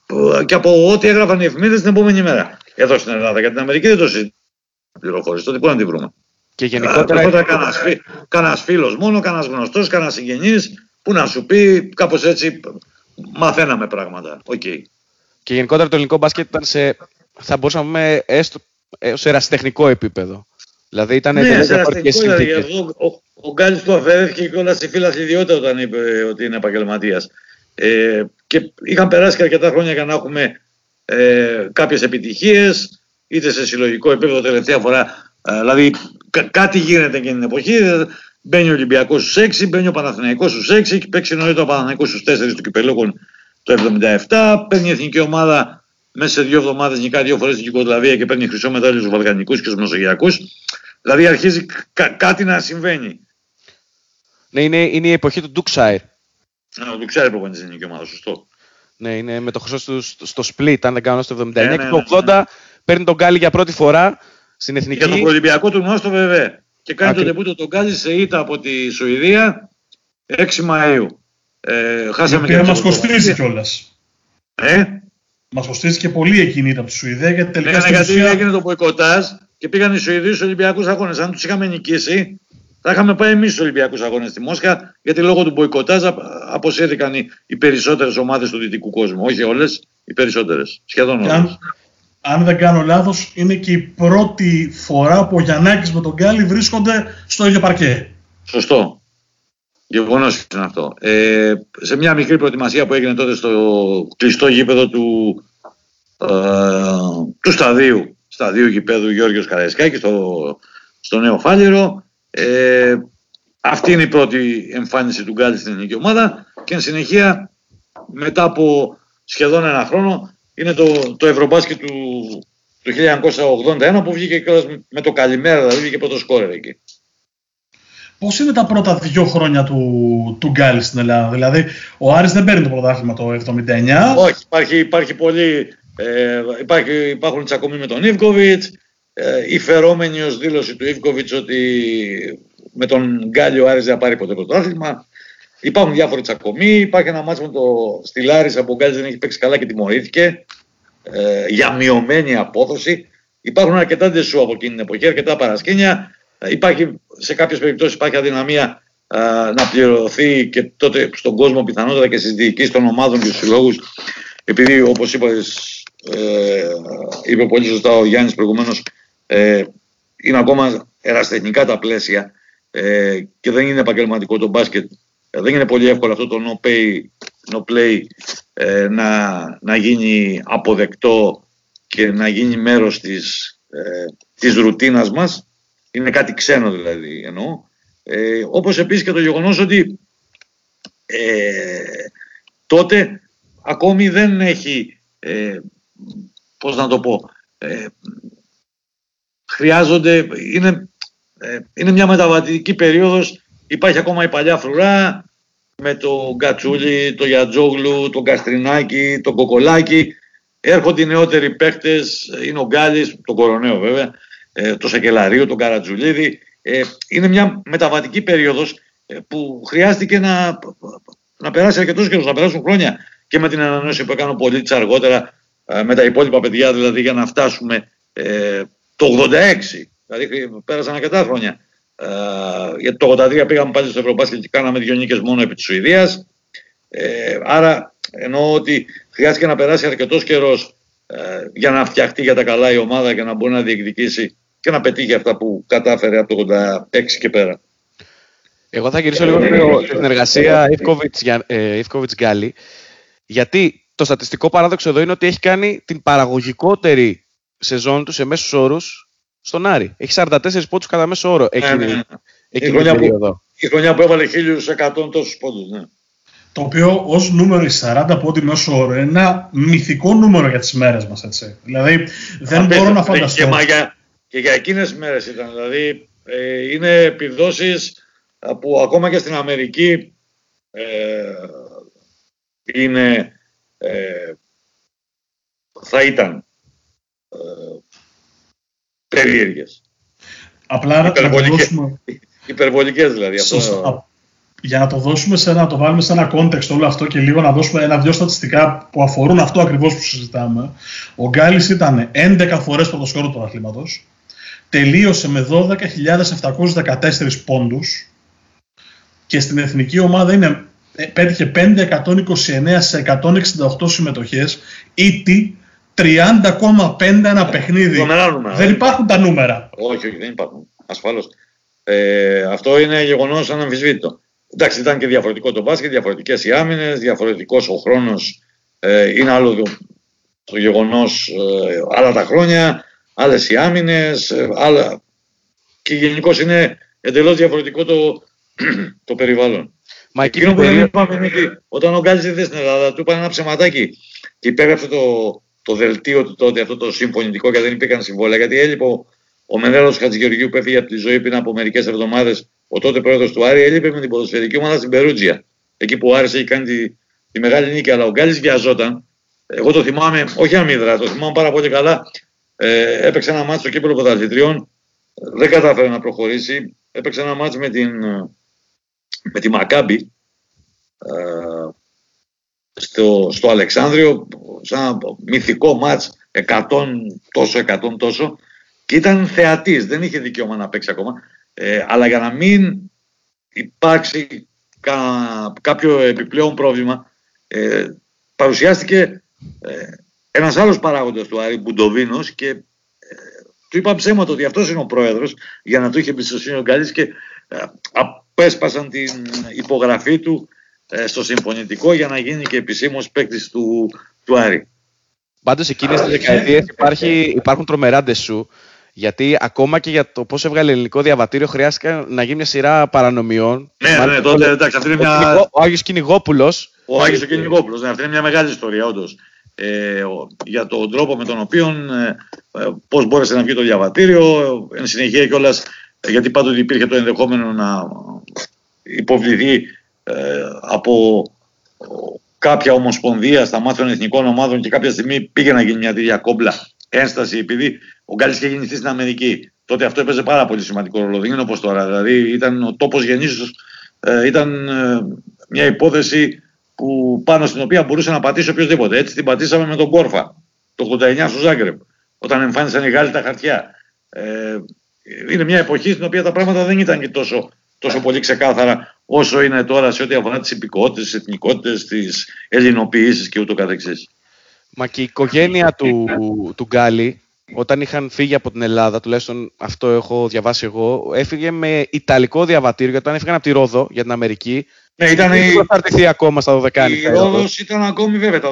και από ό,τι έγραφαν οι εφημερίδες την επόμενη μέρα. Εδώ στην Ελλάδα. Για την Αμερική δεν το συζητάμε. Πληροφόρηση. Τότε πού να την βρούμε. Και γενικότερα. Κανένα φίλο μόνο, κανένα γνωστό, κανένα συγγενή που να σου πει, κάπως έτσι μαθαίναμε πράγματα. Okay. Και γενικότερα το ελληνικό μπάσκετ ήταν σε. Θα μπορούσαμε να πούμε έστω σε ερασιτεχνικό επίπεδο. Δηλαδή ήταν εντελώς διαφορετικές συνθήκες. Ο Γκάλης του αφαιρέθηκε και όλα στη φύλαθλη ιδιότητα όταν είπε ότι είναι επαγγελματίας. Και είχαν περάσει και αρκετά χρόνια για να έχουμε κάποιες επιτυχίες, είτε σε συλλογικό επίπεδο τελευταία φορά. Δηλαδή κάτι γίνεται εκείνη την εποχή. Μπαίνει ο Ολυμπιακός στους 6, μπαίνει ο Παναθηναϊκός στους 6, και παίξει νωρίτερα ο Παναθηναϊκός στους 4 του Κυπελλούκων το 1977. Παίρνει η εθνική ομάδα. Μέσα σε δύο εβδομάδες νικά δύο φορές στην Γιουγκοσλαβία και παίρνει χρυσό μετάλλιο στους Βαλκανικούς και στους Μεσογειακούς. Δηλαδή αρχίζει κάτι να συμβαίνει. Ναι, είναι η εποχή του Ντουξάιρ. Ναι, ο Ντουξάιρ προπονητής είναι η ομάδα, σωστό. Ναι, είναι με το χρυσό στο Σπλίτ, αν δεν κάνω στο 79 και το 80 παίρνει τον Γκάλη για πρώτη φορά στην εθνική. Για τον Προλυμπιακό τουρνουά στο ΒΒ. Και κάνει τον ντεμπούτο τον Γκάλη σε ήττα από τη Σουηδία 6 Μαΐου. Χάσαμε και μας κοστίζει κιόλας. Μας κοστίστηκε πολύ εκείνη η από τη Σουηδία γιατί τελικά στην ουσία... Έγινε το μποϊκοτάζ και πήγαν οι Σουηδοί στους Ολυμπιακούς Αγώνες. Αν τους είχαμε νικήσει, θα είχαμε πάει εμείς στους Ολυμπιακούς Αγώνες στη Μόσχα, γιατί λόγω του μποϊκοτάζ αποσύρθηκαν οι περισσότερες ομάδες του δυτικού κόσμου. Όχι όλες, οι περισσότερες. Σχεδόν όλες. Αν δεν κάνω λάθος, είναι και η πρώτη φορά που ο Γιαννάκης με τον Γκάλη βρίσκονται στο ίδιο παρκέ. Σωστό. Γεγονός είναι αυτό. Σε μια μικρή προετοιμασία που έγινε τότε στο κλειστό γήπεδο του σταδίου γήπεδου Γιώργιος Καραϊσκάκης στο Νέο Φάλιρο. Αυτή είναι η πρώτη εμφάνιση του Γκάλη στην ελληνική ομάδα και εν συνεχεία μετά από σχεδόν ένα χρόνο είναι το Ευρωμπάσκετ του 1981 που βγήκε με το καλημέρα, δηλαδή βγήκε πρώτο σκόρερ εκεί. Πώς είναι τα πρώτα δύο χρόνια του Γκάλη στην Ελλάδα? Δηλαδή, ο Άρης δεν παίρνει το πρωτάθλημα το 1979. Όχι, υπάρχουν τσακωμοί με τον Ιβκοβιτς. Η φερόμενη ως δήλωση του Ιβκοβιτς ότι με τον Γκάλη ο Άρης δεν θα πάρει ποτέ το πρωτάθλημα. Υπάρχουν διάφοροι τσακωμοί. Υπάρχει ένα μάτσο με το στη Λάρισα που ο Γκάλης δεν έχει παίξει καλά και τιμωρήθηκε για μειωμένη απόδοση. Υπάρχουν αρκετά ντεσού από εκείνη την εποχή, αρκετά παρασκήνια. Σε κάποιες περιπτώσεις υπάρχει αδυναμία να πληρωθεί και τότε στον κόσμο πιθανότατα και στις διοικήσεις των ομάδων και στους συλλόγους, επειδή όπως είπε πολύ σωστά ο Γιάννης προηγουμένως, είναι ακόμα ερασιτεχνικά τα πλαίσια και δεν είναι επαγγελματικό το μπάσκετ. Δεν είναι πολύ εύκολο αυτό το no pay, no play να γίνει αποδεκτό και να γίνει μέρος της ρουτίνας μας. Είναι κάτι ξένο δηλαδή εννοώ. Όπως επίσης και το γεγονός ότι τότε ακόμη δεν έχει, πώς να το πω, χρειάζονται, είναι μια μεταβατική περίοδος, υπάρχει ακόμα η παλιά φρουρά με το Γκατσούλη, το Γιατζόγλου, τον Καστρινάκη, τον Κοκολάκη, έρχονται οι νεότεροι παίχτες, είναι ο Γκάλης, τον Κοροναίο βέβαια, το Σακελλαρίου, τον Καρατζουλίδη. Είναι μια μεταβατική περίοδος που χρειάστηκε να περάσει αρκετός καιρός, να περάσουν χρόνια και με την ανανέωση που έκανε ο Πολίτης αργότερα με τα υπόλοιπα παιδιά δηλαδή για να φτάσουμε το 86 Δηλαδή πέρασαν αρκετά χρόνια. Γιατί το 1983 πήγαμε πάλι στο Ευρωμπάσκετ και κάναμε 2 νίκες μόνο επί της Σουηδίας. Άρα εννοώ ότι χρειάστηκε να περάσει αρκετός καιρός για να φτιαχτεί για τα καλά η ομάδα και να μπορεί να διεκδικήσει και να πετύχει αυτά που κατάφερε από το 86 και πέρα. Εγώ θα γυρίσω λίγο στην εργασία Ιβκοβιτς-Γκάλη. Γιατί το στατιστικό παράδοξο εδώ είναι ότι έχει κάνει την παραγωγικότερη σεζόν του σε μέσους όρους στον Άρη. Έχει 44 πόντους κατά μέσο όρο. Η χρονιά που έβαλε 1.100 τόσους πόντους, ναι. Το οποίο ως νούμερο 40 πόντοι μέσο όρο είναι ένα μυθικό νούμερο για τις μέρες μας, έτσι. Δηλαδή δεν μπορώ να φανταστώ. Και για εκείνες τις μέρες ήταν. Δηλαδή είναι επιδόσεις που ακόμα και στην Αμερική είναι, θα ήταν περίεργες. Απλά υπερβολικές δηλαδή. Αυτό. Για να το δώσουμε να το βάλουμε σε ένα κόντεξτ όλο αυτό και λίγο να δώσουμε ένα-δυο στατιστικά που αφορούν αυτό ακριβώς που συζητάμε. Ο Γκάλης ήταν 11 φορές πρωτοσκόρου του αθλήματος. Τελείωσε με 12.714 πόντους. Και στην εθνική ομάδα είναι, πέτυχε 529 σε 168 συμμετοχές. Ήτι 30,5 ένα παιχνίδι. Δεν υπάρχουν τα νούμερα. Όχι, δεν υπάρχουν. Ασφαλώς. Αυτό είναι γεγονός αναμφισβήτητο. Εντάξει, ήταν και διαφορετικό το μπάσκετ, διαφορετικές οι άμυνες, διαφορετικός ο χρόνος, είναι άλλο το γεγονός, άλλα τα χρόνια, άλλες οι άμυνες, άλλα... και γενικώς είναι εντελώς διαφορετικό το περιβάλλον. Μα εκείνο που δεν είπαμε είναι ότι όταν ο Γκάλης ήρθε στην Ελλάδα του είπαν ένα ψεματάκι και υπέγραψε το δελτίο του τότε, αυτό το συμφωνητικό, και δεν υπήρχαν συμβόλαια, γιατί έλειπε ο Μενέλαος Χατζηγεωργίου που έφυγε από τη ζωή πριν από μερικές εβδομάδες. Ο τότε πρόεδρος του Άρη έλειπε με την ποδοσφαιρική ομάδα στην Περούτζια. Εκεί που ο Άρης έχει κάνει τη μεγάλη νίκη. Αλλά ο Γκάλης βιαζόταν. Εγώ το θυμάμαι, όχι αμύδρα, το θυμάμαι πάρα πολύ καλά. Έπαιξε ένα μάτσο στο κύπελλο Πρωταθλητριών. Δεν κατάφερε να προχωρήσει. Έπαιξε ένα μάτσο με τη Μακάμπη στο Αλεξάνδριο. Σε ένα μυθικό μάτσο 100 τόσο. Και ήταν θεατής. Δεν είχε δικαίωμα να παίξει ακόμα. Αλλά για να μην υπάρξει κάποιο επιπλέον πρόβλημα, παρουσιάστηκε ένας άλλος παράγοντας του Άρη, Μπουντοβίνος, και του είπα ψέματα ότι αυτός είναι ο πρόεδρος, για να του είχε εμπιστοσύνη ο Γκάλης, και απέσπασαν την υπογραφή του στο συμφωνητικό για να γίνει και επισήμως παίκτης του Άρη. Πάντως εκείνες τις δεκαετίες υπάρχουν τρομερά ντεσού. Γιατί ακόμα και για το πώς έβγαλε ελληνικό διαβατήριο χρειάστηκε να γίνει μια σειρά παρανομιών. Ναι, τότε εντάξει, αυτή είναι μια... Ο Άγιος Κυνηγόπουλος. Ο Άγιος Κυνηγόπουλος, ναι, αυτή είναι μια μεγάλη ιστορία, όντως. Για τον τρόπο με τον οποίο πώς μπόρεσε να βγει το διαβατήριο, εν συνεχεία κιόλας, γιατί πάντοτε υπήρχε το ενδεχόμενο να υποβληθεί από κάποια ομοσπονδία στα μάτια των εθνικών ομάδων, και κάποια στιγμή πήγε να γίνει μια τέτοια κόμπλα ένσταση, επειδή ο Γκάλης είχε γεννηθεί στην Αμερική. Τότε αυτό έπαιζε πάρα πολύ σημαντικό ρόλο. Δεν είναι όπως τώρα. Δηλαδή ήταν ο τόπος γεννήσεως, ήταν μια υπόθεση που, πάνω στην οποία μπορούσε να πατήσει οποιοδήποτε. Έτσι την πατήσαμε με τον Κόρφα το 89 στο Ζάγκρεπ, όταν εμφάνισαν οι Γάλλοι τα χαρτιά. Είναι μια εποχή στην οποία τα πράγματα δεν ήταν και τόσο πολύ ξεκάθαρα όσο είναι τώρα σε ό,τι αφορά τις υπηκότητες, τις εθνικότητες, τις ελληνοποιήσεις και ούτω καθεξής. Μα και η οικογένεια του Γκάλη, όταν είχαν φύγει από την Ελλάδα, τουλάχιστον αυτό έχω διαβάσει εγώ, έφυγε με ιταλικό διαβατήριο, γιατί όταν έφυγαν από τη Ρόδο για την Αμερική, δεν είχε προσαρτηθεί ακόμα στα 12. Η Ρόδος ήταν ακόμη, βέβαια, τα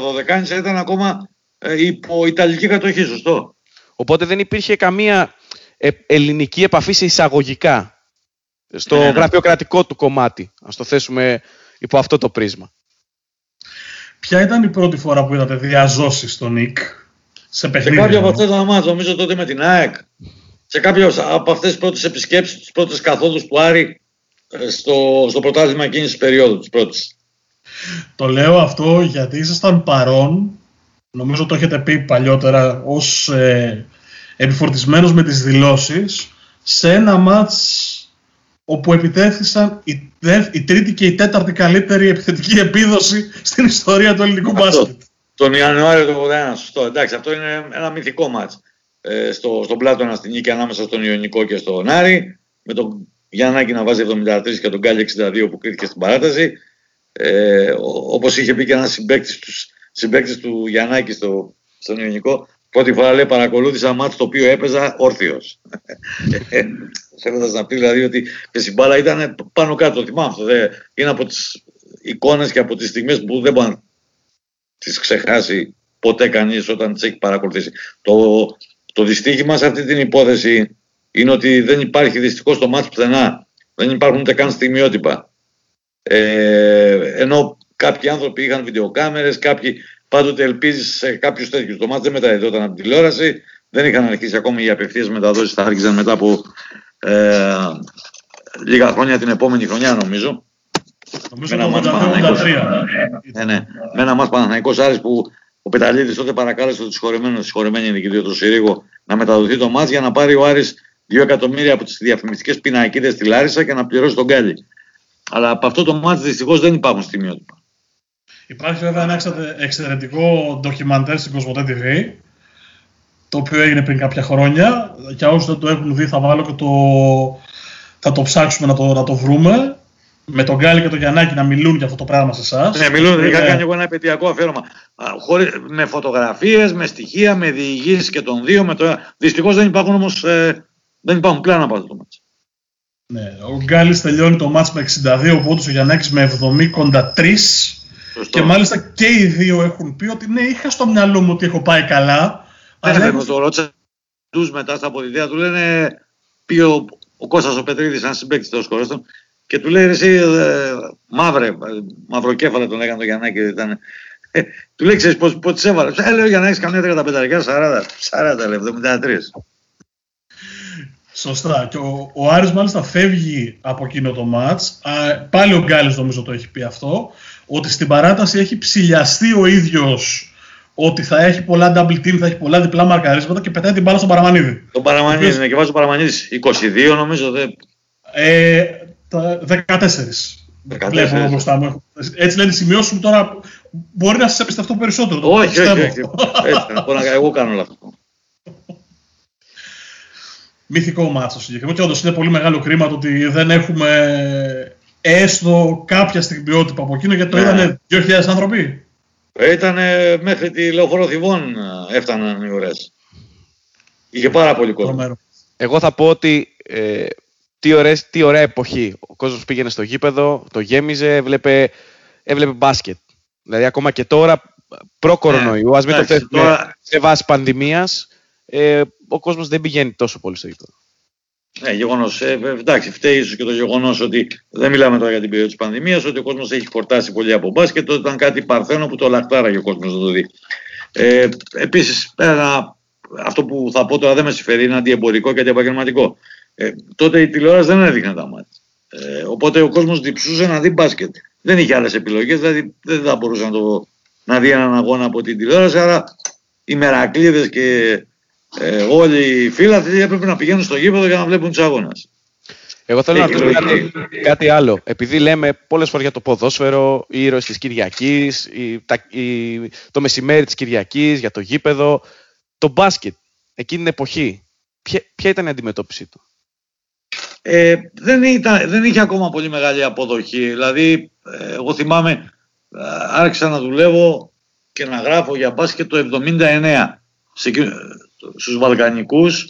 12 ήταν ακόμα υπό ιταλική κατοχή, σωστό. Οπότε δεν υπήρχε καμία ελληνική επαφή σε εισαγωγικά στο γραφειοκρατικό του κομμάτι, ας το θέσουμε υπό αυτό το πρίσμα. Ποια ήταν η πρώτη φορά που είδατε διαζώσεις στον Νίκ σε παιχνίδι? Σε κάποια από αυτές τα μάτια, νομίζω τότε με την ΑΕΚ, σε κάποιες από αυτές τις πρώτες επισκέψεις, τις πρώτες καθόδους του Άρη στο πρωτάθλημα εκείνης της περίοδου, τις πρώτες. Το λέω αυτό γιατί ήσασταν παρόν, νομίζω το έχετε πει παλιότερα, ως επιφορτισμένος με τις δηλώσεις, σε ένα μάτς όπου επιτέθησαν η τρίτη και η τέταρτη καλύτερη επιθετική επίδοση στην ιστορία του ελληνικού μπάσκετ. Τον Ιανουάριο του 1981, σωστό. Εντάξει, αυτό είναι ένα μυθικό μάτς. στον Πλάτωνα στη νίκη ανάμεσα στον Ιωνικό και στον Άρη, με τον Γιαννάκη να βάζει 73 και τον Γκάλη 62 που κρίθηκε στην παράταση. Όπως είχε πει και ένας συμπαίκτης του Γιαννάκη στον Ιωνικό, πρώτη φορά λέει παρακολούθησα μάτς το οποίο έπαιζα όρθιος. Θέλοντας να πει δηλαδή ότι η μπάλα ήταν πάνω κάτω, θυμάμαι αυτό. Είναι από τις εικόνες και από τις στιγμές που δεν μπορεί να τις ξεχάσει ποτέ κανείς όταν τις έχει παρακολουθήσει. Το δυστύχημα σε αυτή την υπόθεση είναι ότι δεν υπάρχει δυστυχώς το μάτς πουθενά. Δεν υπάρχουν ούτε καν στιγμιότυπα. Ενώ κάποιοι άνθρωποι είχαν βιντεοκάμερες, κάποιοι πάντοτε ελπίζεις σε κάποιους τέτοιους. Το μάτς δεν μεταδιδόταν από την τηλεόραση, δεν είχαν αρχίσει ακόμα οι απευθείας μεταδόσεις, θα άρχιζαν μετά από λίγα χρόνια, την επόμενη χρονιά νομίζω. Με ένα μάτς Παναθηναϊκός. Με ένα μάτς Παναθηναϊκός Άρης που ο Πεταλίδης τότε παρακάλεσε τους συγχωρεμένοι νικητή του Συρίγο να μεταδοθεί το μάτς για να πάρει ο Άρης 2 εκατομμύρια από τις διαφημιστικές πινακίδες στη Λάρισα και να πληρώσει τον Γκάλη. Αλλά από αυτό το μάτς δυστυχώς δεν υπάρχουν στιγμιότυπα. Υπάρχει βέβαια ένα εξαιρετικό ντοκιμαντέρ στην Κοσμοτέ TV, το οποίο έγινε πριν κάποια χρόνια. Για όσους δεν το έχουν δει, θα βάλω και θα το ψάξουμε να το βρούμε. Με τον Γκάλη και τον Γιαννάκη να μιλούν για αυτό το πράγμα σε εσάς. Ναι, μιλούν. Είχα κάνει εγώ ένα επαιτειακό αφιέρωμα. Με φωτογραφίες, με στοιχεία, με διηγήσεις και των δύο. Δυστυχώς δεν υπάρχουν όμως. Δεν υπάρχουν πλάνα από αυτό το μάτς. Ναι, ο Γκάλης τελειώνει το μάτς με 62 πόντους, ο Γιαννάκης με 73. Και μάλιστα και οι δύο έχουν πει ότι ναι, είχα στο μυαλό μου ότι έχω πάει καλά. Αλλά το ρώτησα τους μετά στα αποδυτήρια, του λένε, πήγε ο Κώστας ο Πετρίδης, ένας συμπαίκτης τέλος χωρίστων, και του λέει εσύ μαυροκέφαλα τον λέγανε τον Γιαννάκη, ήταν. Του λέει ξέρεις πώς τις έβαλες. Λέει ο Γιαννάκης καμιά 35-40, 73. Σωστά. Και ο Άρης μάλιστα φεύγει από εκείνο το μάτς. Πάλι ο Γκάλης νομίζω το έχει πει αυτό, ότι στην παράταση έχει ψηλιαστεί ο ίδιος ότι θα έχει πολλά double team, θα έχει πολλά διπλά μαρκαρίσματα και πετάει την μπάλα στον Παραμανίδη. Τον Παραμανίδη, ναι, και βάζει ο Παραμανίδης 22 νομίζω. 14. Βλέπω μπροστά μου. Έτσι λένε οι σημειώσεις μου τώρα. Μπορεί να σας εμπιστευτώ περισσότερο. Όχι. Εγώ κάνω όλα αυτό. Μυθικό μάτσο συγκεκριμένο. Και όντως είναι πολύ μεγάλο κρίμα το ότι δεν έχουμε έστω κάποια στιγμιότυπα από εκείνο, γιατί το είδανε 2.000 άνθρωποι. Ήτανε μέχρι τη Λεωφόρο Θηβών έφταναν οι ώρες. Είχε πάρα πολύ κόσμο. Εγώ θα πω ότι τι ωραία εποχή. Ο κόσμος πήγαινε στο γήπεδο, το γέμιζε, έβλεπε μπάσκετ. Δηλαδή ακόμα και τώρα προ-κορονοϊού, ας μην το θέσουμε σε βάση πανδημίας, ο κόσμος δεν πηγαίνει τόσο πολύ στο γήπεδο. Ναι, γεγονός. Εντάξει, φταίει ίσως και το γεγονός ότι δεν μιλάμε τώρα για την περίοδο της πανδημίας, ότι ο κόσμος έχει χορτάσει πολύ από μπάσκετ, τότε ήταν κάτι παρθένο που το λαχτάραγε ο κόσμος να το δει. Επίσης, αυτό που θα πω τώρα δεν με συμφέρει, είναι αντιεμπορικό και αντιεπαγγελματικό. Τότε η τηλεόραση δεν έδειχνε τα μάτια. Οπότε ο κόσμος διψούσε να δει μπάσκετ. Δεν είχε άλλες επιλογές, δηλαδή δεν θα μπορούσε να δει έναν αγώνα από την τηλεόραση, άρα οι μερακλείδες και. Όλοι οι φίλοι έπρεπε να πηγαίνουν στο γήπεδο για να βλέπουν τους αγώνες. Εγώ θέλω να πω κάτι άλλο. Επειδή λέμε πολλές φορές για το ποδόσφαιρο, οι ήρωες της Κυριακής, το μεσημέρι της Κυριακής, για το γήπεδο, το μπάσκετ, εκείνη την εποχή, ποια ήταν η αντιμετώπιση του? Δεν είχε ακόμα πολύ μεγάλη αποδοχή. Δηλαδή, εγώ θυμάμαι, άρχισα να δουλεύω και να γράφω για μπάσκετ το 1979. Στους Βαλκανικούς,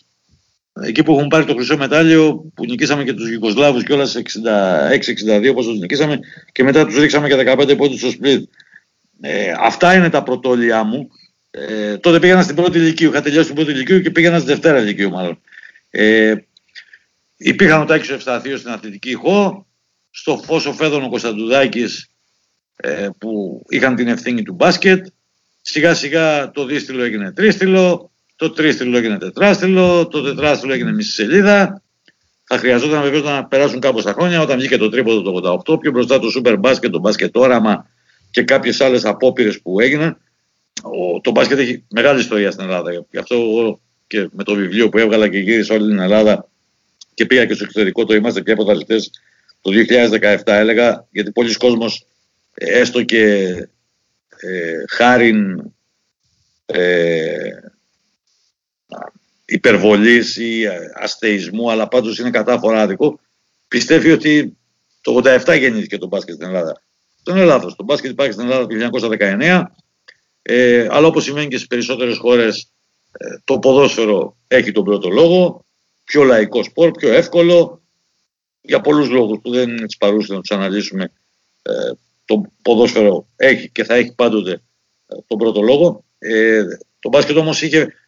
εκεί που έχουν πάρει το χρυσό μετάλλιο, που νικήσαμε και τους Γιουγκοσλάβους και όλα σε 66-62 όπως τους νικήσαμε, και μετά τους ρίξαμε και 15 πόντους στο σπλίτ. Αυτά είναι τα πρωτόλια μου. Τότε πήγαινα στην πρώτη ηλικίου, είχα τελειώσει την πρώτη ηλικίου και πήγαινα στη δευτέρα ηλικίου μάλλον. Υπήρχαν ο Τάκης ο Ευσταθείος στην αθλητική ηχό, στο Φόσο Φέδων ο Κωνσταντουδάκης που είχαν την ευθύνη του μπάσκετ. Σιγά σιγά το δίστυλο έγινε τρίστυλο, το τρίστυλο έγινε τετράστυλο, το τετράστυλο έγινε μισή σελίδα. Θα χρειαζόταν βεβαίως να περάσουν κάπως τα χρόνια, όταν βγήκε το τρίποδο το 88, πιο μπροστά το σούπερ μπάσκετ, το μπάσκετ όραμα και κάποιες άλλες απόπειρες που έγιναν. Το μπάσκετ έχει μεγάλη ιστορία στην Ελλάδα. Γι' αυτό και με το βιβλίο που έβγαλα και γύρισα όλη την Ελλάδα και πήγα και στο εξωτερικό, το είμαστε πια πρωταθλητές το 2017, έλεγα, γιατί πολλοί κόσμος έστω και. Χάριν υπερβολής ή αστεϊσμού, αλλά πάντως είναι κατάφορα άδικο. Πιστεύει ότι το 87 γεννήθηκε το μπάσκετ στην Ελλάδα. Αυτό είναι λάθος. Το μπάσκετ υπάρχει στην Ελλάδα το 1919, αλλά όπως σημαίνει και στις περισσότερες χώρες, το ποδόσφαιρο έχει τον πρώτο λόγο. Πιο λαϊκό σπορ, πιο εύκολο. Για πολλούς λόγους που δεν είναι τις παρούσες να τους αναλύσουμε, το ποδόσφαιρο έχει και θα έχει πάντοτε τον πρώτο λόγο. Το μπάσκετ όμως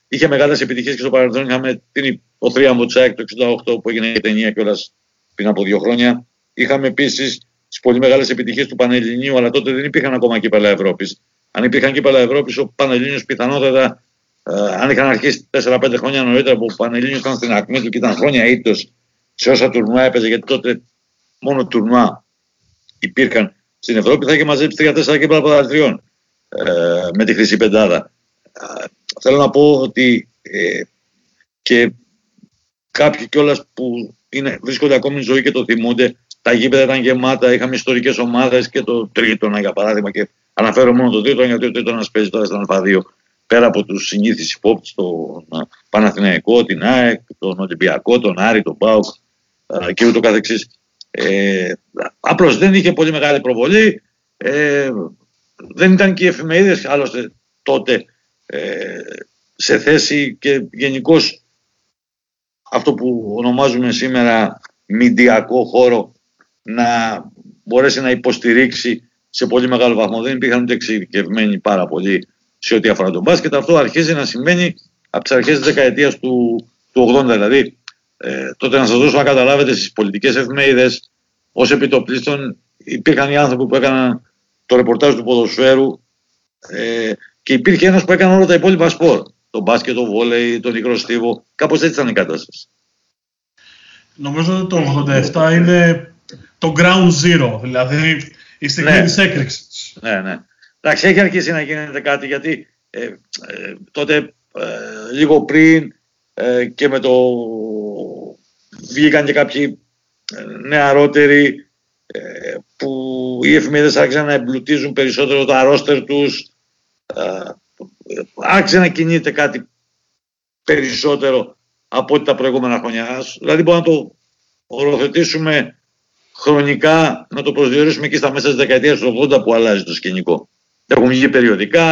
είχε μεγάλες επιτυχίες και στο παρελθόν. Είχαμε το θρίαμβο της ΑΕΚ το 1968 που έγινε η ταινία κιόλας πριν από 2 χρόνια. Είχαμε επίσης τις πολύ μεγάλες επιτυχίες του Πανελληνίου, αλλά τότε δεν υπήρχαν ακόμα κύπελλα Ευρώπης. Αν υπήρχαν κύπελλα Ευρώπης, ο Πανελλήνιος πιθανότατα, αν είχαν αρχίσει 4-5 χρόνια νωρίτερα, που ο Πανελλήνιος ήταν στην ακμή του και ήταν χρόνια ήττος σε όσα τουρνουά έπαιζε, γιατί τότε μόνο τουρνουά υπήρχαν στην Ευρώπη, θα είχε μαζέψει 3-4 κύπελλα πρωταθλητριών με τη Χρυσή Πεντάδα. Θέλω να πω ότι και κάποιοι κιόλας που βρίσκονται ακόμη στη ζωή και το θυμούνται, τα γήπεδα ήταν γεμάτα, είχαμε ιστορικές ομάδες και το Τρίτονα για παράδειγμα. Και αναφέρω μόνο το Τρίτονα, γιατί ο Τρίτονας παίζει τώρα στην Α2. Πέρα από τους συνήθεις υπόπτους, τον Παναθηναϊκό, την ΑΕΚ, τον Ολυμπιακό, τον Άρη, τον ΠΑΟΚ και ούτω καθεξής. Απλώς δεν είχε πολύ μεγάλη προβολή. Δεν ήταν και οι εφημερίδες άλλωστε τότε σε θέση, και γενικώς αυτό που ονομάζουμε σήμερα μηντιακό χώρο, να μπορέσει να υποστηρίξει σε πολύ μεγάλο βαθμό. Δεν υπήρχαν ούτε εξειδικευμένοι πάρα πολύ σε ό,τι αφορά τον μπάσκετ. Αυτό αρχίζει να συμβαίνει από τις αρχές της δεκαετίας του 80. Δηλαδή, τότε να σας δώσω να καταλάβετε, στις πολιτικές εφημερίδες, ως επιτοπλίστων, υπήρχαν οι άνθρωποι που έκαναν το ρεπορτάζ του ποδοσφαίρου, και υπήρχε ένας που έκανε όλα τα υπόλοιπα σπορ. Το μπάσκετ, το βόλεϊ, τον υγρό στίβο. Κάπως έτσι ήταν η κατάσταση. Νομίζω ότι το 87 είναι το ground zero, δηλαδή η στιγμή της έκρηξης. Ναι. Εντάξει, έχει αρχίσει να γίνεται κάτι, γιατί τότε λίγο πριν και με το βγήκαν και κάποιοι νεαρότεροι που οι εφημερίδες άρχισαν να εμπλουτίζουν περισσότερο τα ρόστερ τους, άρχισε να κινείται κάτι περισσότερο από ό,τι τα προηγούμενα χρόνια. Δηλαδή μπορούμε να το οριοθετήσουμε χρονικά, να το προσδιορίσουμε εκεί στα μέσα της δεκαετίας του 80 που αλλάζει το σκηνικό. Έχουν βγει περιοδικά,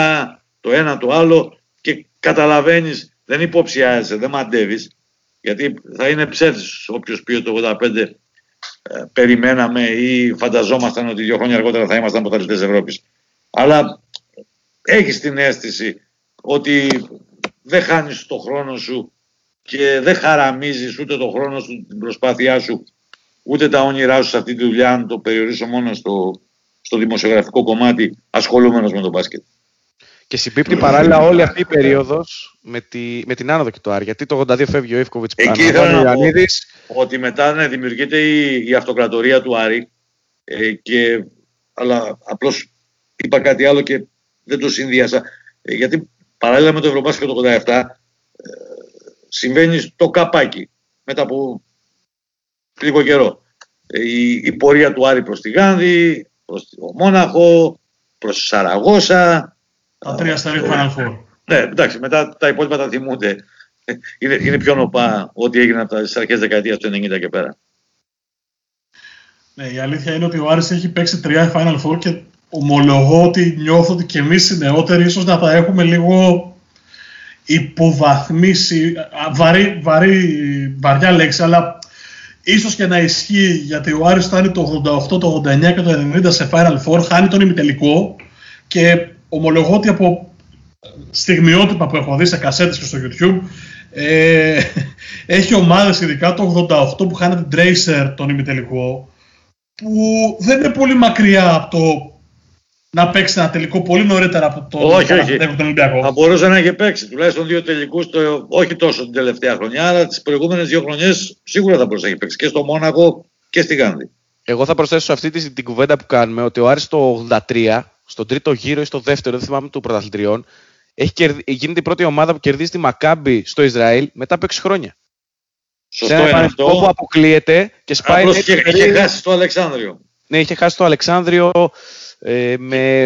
το ένα το άλλο, και καταλαβαίνεις, δεν υποψιάζεσαι, δεν μαντεύεις, γιατί θα είναι ψεύτης όποιος πει ότι το 85 περιμέναμε ή φανταζόμασταν ότι 2 χρόνια αργότερα θα ήμασταν πρωταθλητές Ευρώπης. Αλλά έχεις την αίσθηση ότι δεν χάνεις το χρόνο σου και δεν χαραμίζεις ούτε το χρόνο σου, την προσπάθειά σου, ούτε τα όνειρά σου σε αυτή τη δουλειά, αν το περιορίσω μόνο στο δημοσιογραφικό κομμάτι, ασχολούμενος με τον μπάσκετ. Και συμπίπτει παράλληλα όλη αυτή η περίοδος με την άνοδο κιτοάρ, γιατί το 82 φεύγει ο Ιβκοβιτς πάνω. Εκεί ήθελα να πω ότι μετά δημιουργείται η αυτοκρατορία του Άρη, αλλά απλώς είπα κάτι άλλο και δεν το συνδύασα, γιατί παράλληλα με το Ευρωμπάσκετ το 87 συμβαίνει στο καπάκι μετά από λίγο καιρό. Η πορεία του Άρη προς τη Γάνδη, προς το Μόναχο, προς τη Σαραγώσα. Τα 3 σταρή Παναφόρ. Ναι, εντάξει, μετά τα υπόλοιπα τα θυμούνται. Είναι πιο νοπά ό,τι έγινε από τις αρχές δεκαετίας του 90 και πέρα. Ναι, η αλήθεια είναι ότι ο Άρης έχει παίξει 3 Final Four και ομολογώ ότι νιώθω ότι και εμείς οι νεότεροι ίσως να τα έχουμε λίγο υποβαθμίσει, βαριά λέξη, αλλά ίσως και να ισχύει, γιατί ο Άρης φτάνει το 88, το 89 και το 90 σε Final Four, χάνει τον ημιτελικό, και ομολογώ ότι από στιγμιότυπα που έχω δει σε κασέτες και στο YouTube, έχει ομάδες, ειδικά το 88 που χάνει την Tracer τον ημιτελικό, που δεν είναι πολύ μακριά από το να παίξει ένα τελικό πολύ νωρίτερα από τον Ολυμπιακό. Θα μπορούσε να έχει παίξει τουλάχιστον 2 τελικούς, όχι τόσο την τελευταία χρονιά, αλλά τις προηγούμενες 2 χρονιές σίγουρα θα μπορούσε να έχει παίξει, και στο Μόναχο και στη Γάνδη. Εγώ θα προσθέσω σε αυτή την κουβέντα που κάνουμε ότι ο Άρης το 83, στον 3ο γύρο ή στο 2ο, δεν θυμάμαι, του πρωταθλητριών, γίνεται η πρώτη ομάδα που κερδίζει τη Μακάμπι στο Ισραήλ μετά από 6 χρόνια. Σωστό. Σε έναν που αποκλείεται και σπάει. Απλώς είχε χάσει το Αλεξάνδριο. Ναι, είχε χάσει το Αλεξάνδριο. Με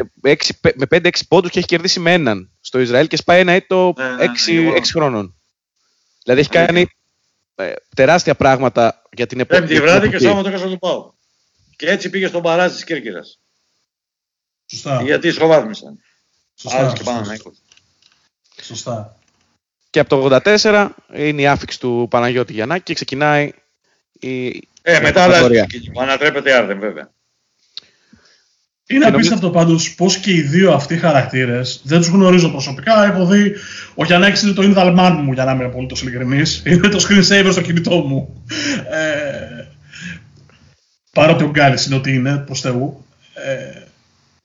5-6 πόντους και έχει κερδίσει με 1 στο Ισραήλ και σπάει ένα ήττο 6 χρόνων. Δηλαδή έχει κάνει τεράστια πράγματα για την εποχή. Πέμπτη βράδυ και Σάββατο και στον ΠΑΟΚ. Και έτσι πήγε στον παράζ της Κέρκυρας. Σωστά. Γιατί ισοβάθμισαν. Σωστά. Σωστά. Και από το 84 είναι η άφιξη του Παναγιώτη Γιαννάκη και ξεκινάει η. Μετά αλλάζει. Ανατρέπεται η Άρδεμ, βέβαια. Είναι απίστευτο πάντως πως και οι δύο αυτοί χαρακτήρες, δεν τους γνωρίζω προσωπικά. Έχω δει, ο Γιαννάκης είναι το Ινδαλμάν μου, για να είμαι απολύτως ειλικρινής. Είναι το screensaver στο κινητό μου. Παρότι ο Γκάλης είναι ό,τι είναι, προς Θεού.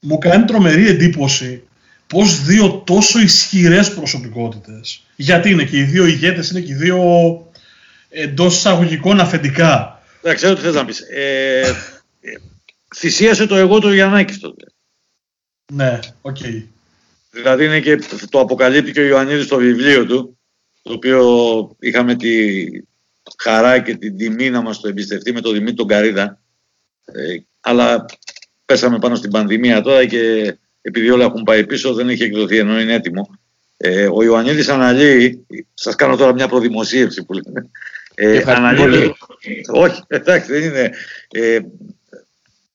Μου κάνει τρομερή εντύπωση πως δύο τόσο ισχυρές προσωπικότητες, γιατί είναι και οι δύο ηγέτες, είναι και οι δύο εντός εισαγωγικών αφεντικά. Δεν ξέρω τι θες να πεις. Θυσίασε το εγώ του Γιαννάκης τότε. Ναι, οκ. Okay. Δηλαδή είναι και το αποκαλύπτει και ο Ιωαννίδης στο βιβλίο του, το οποίο είχαμε τη χαρά και την τιμή να μας το εμπιστευτεί με τον Δημήτρη τον Καρίδα. Αλλά πέσαμε πάνω στην πανδημία τώρα και επειδή όλα έχουν πάει πίσω δεν έχει εκδοθεί, ενώ είναι έτοιμο. Ο Ιωαννίδης αναλύει, σας κάνω τώρα μια προδημοσίευση που λένε. Αναλύει. Όχι, εντάξει, δεν είναι.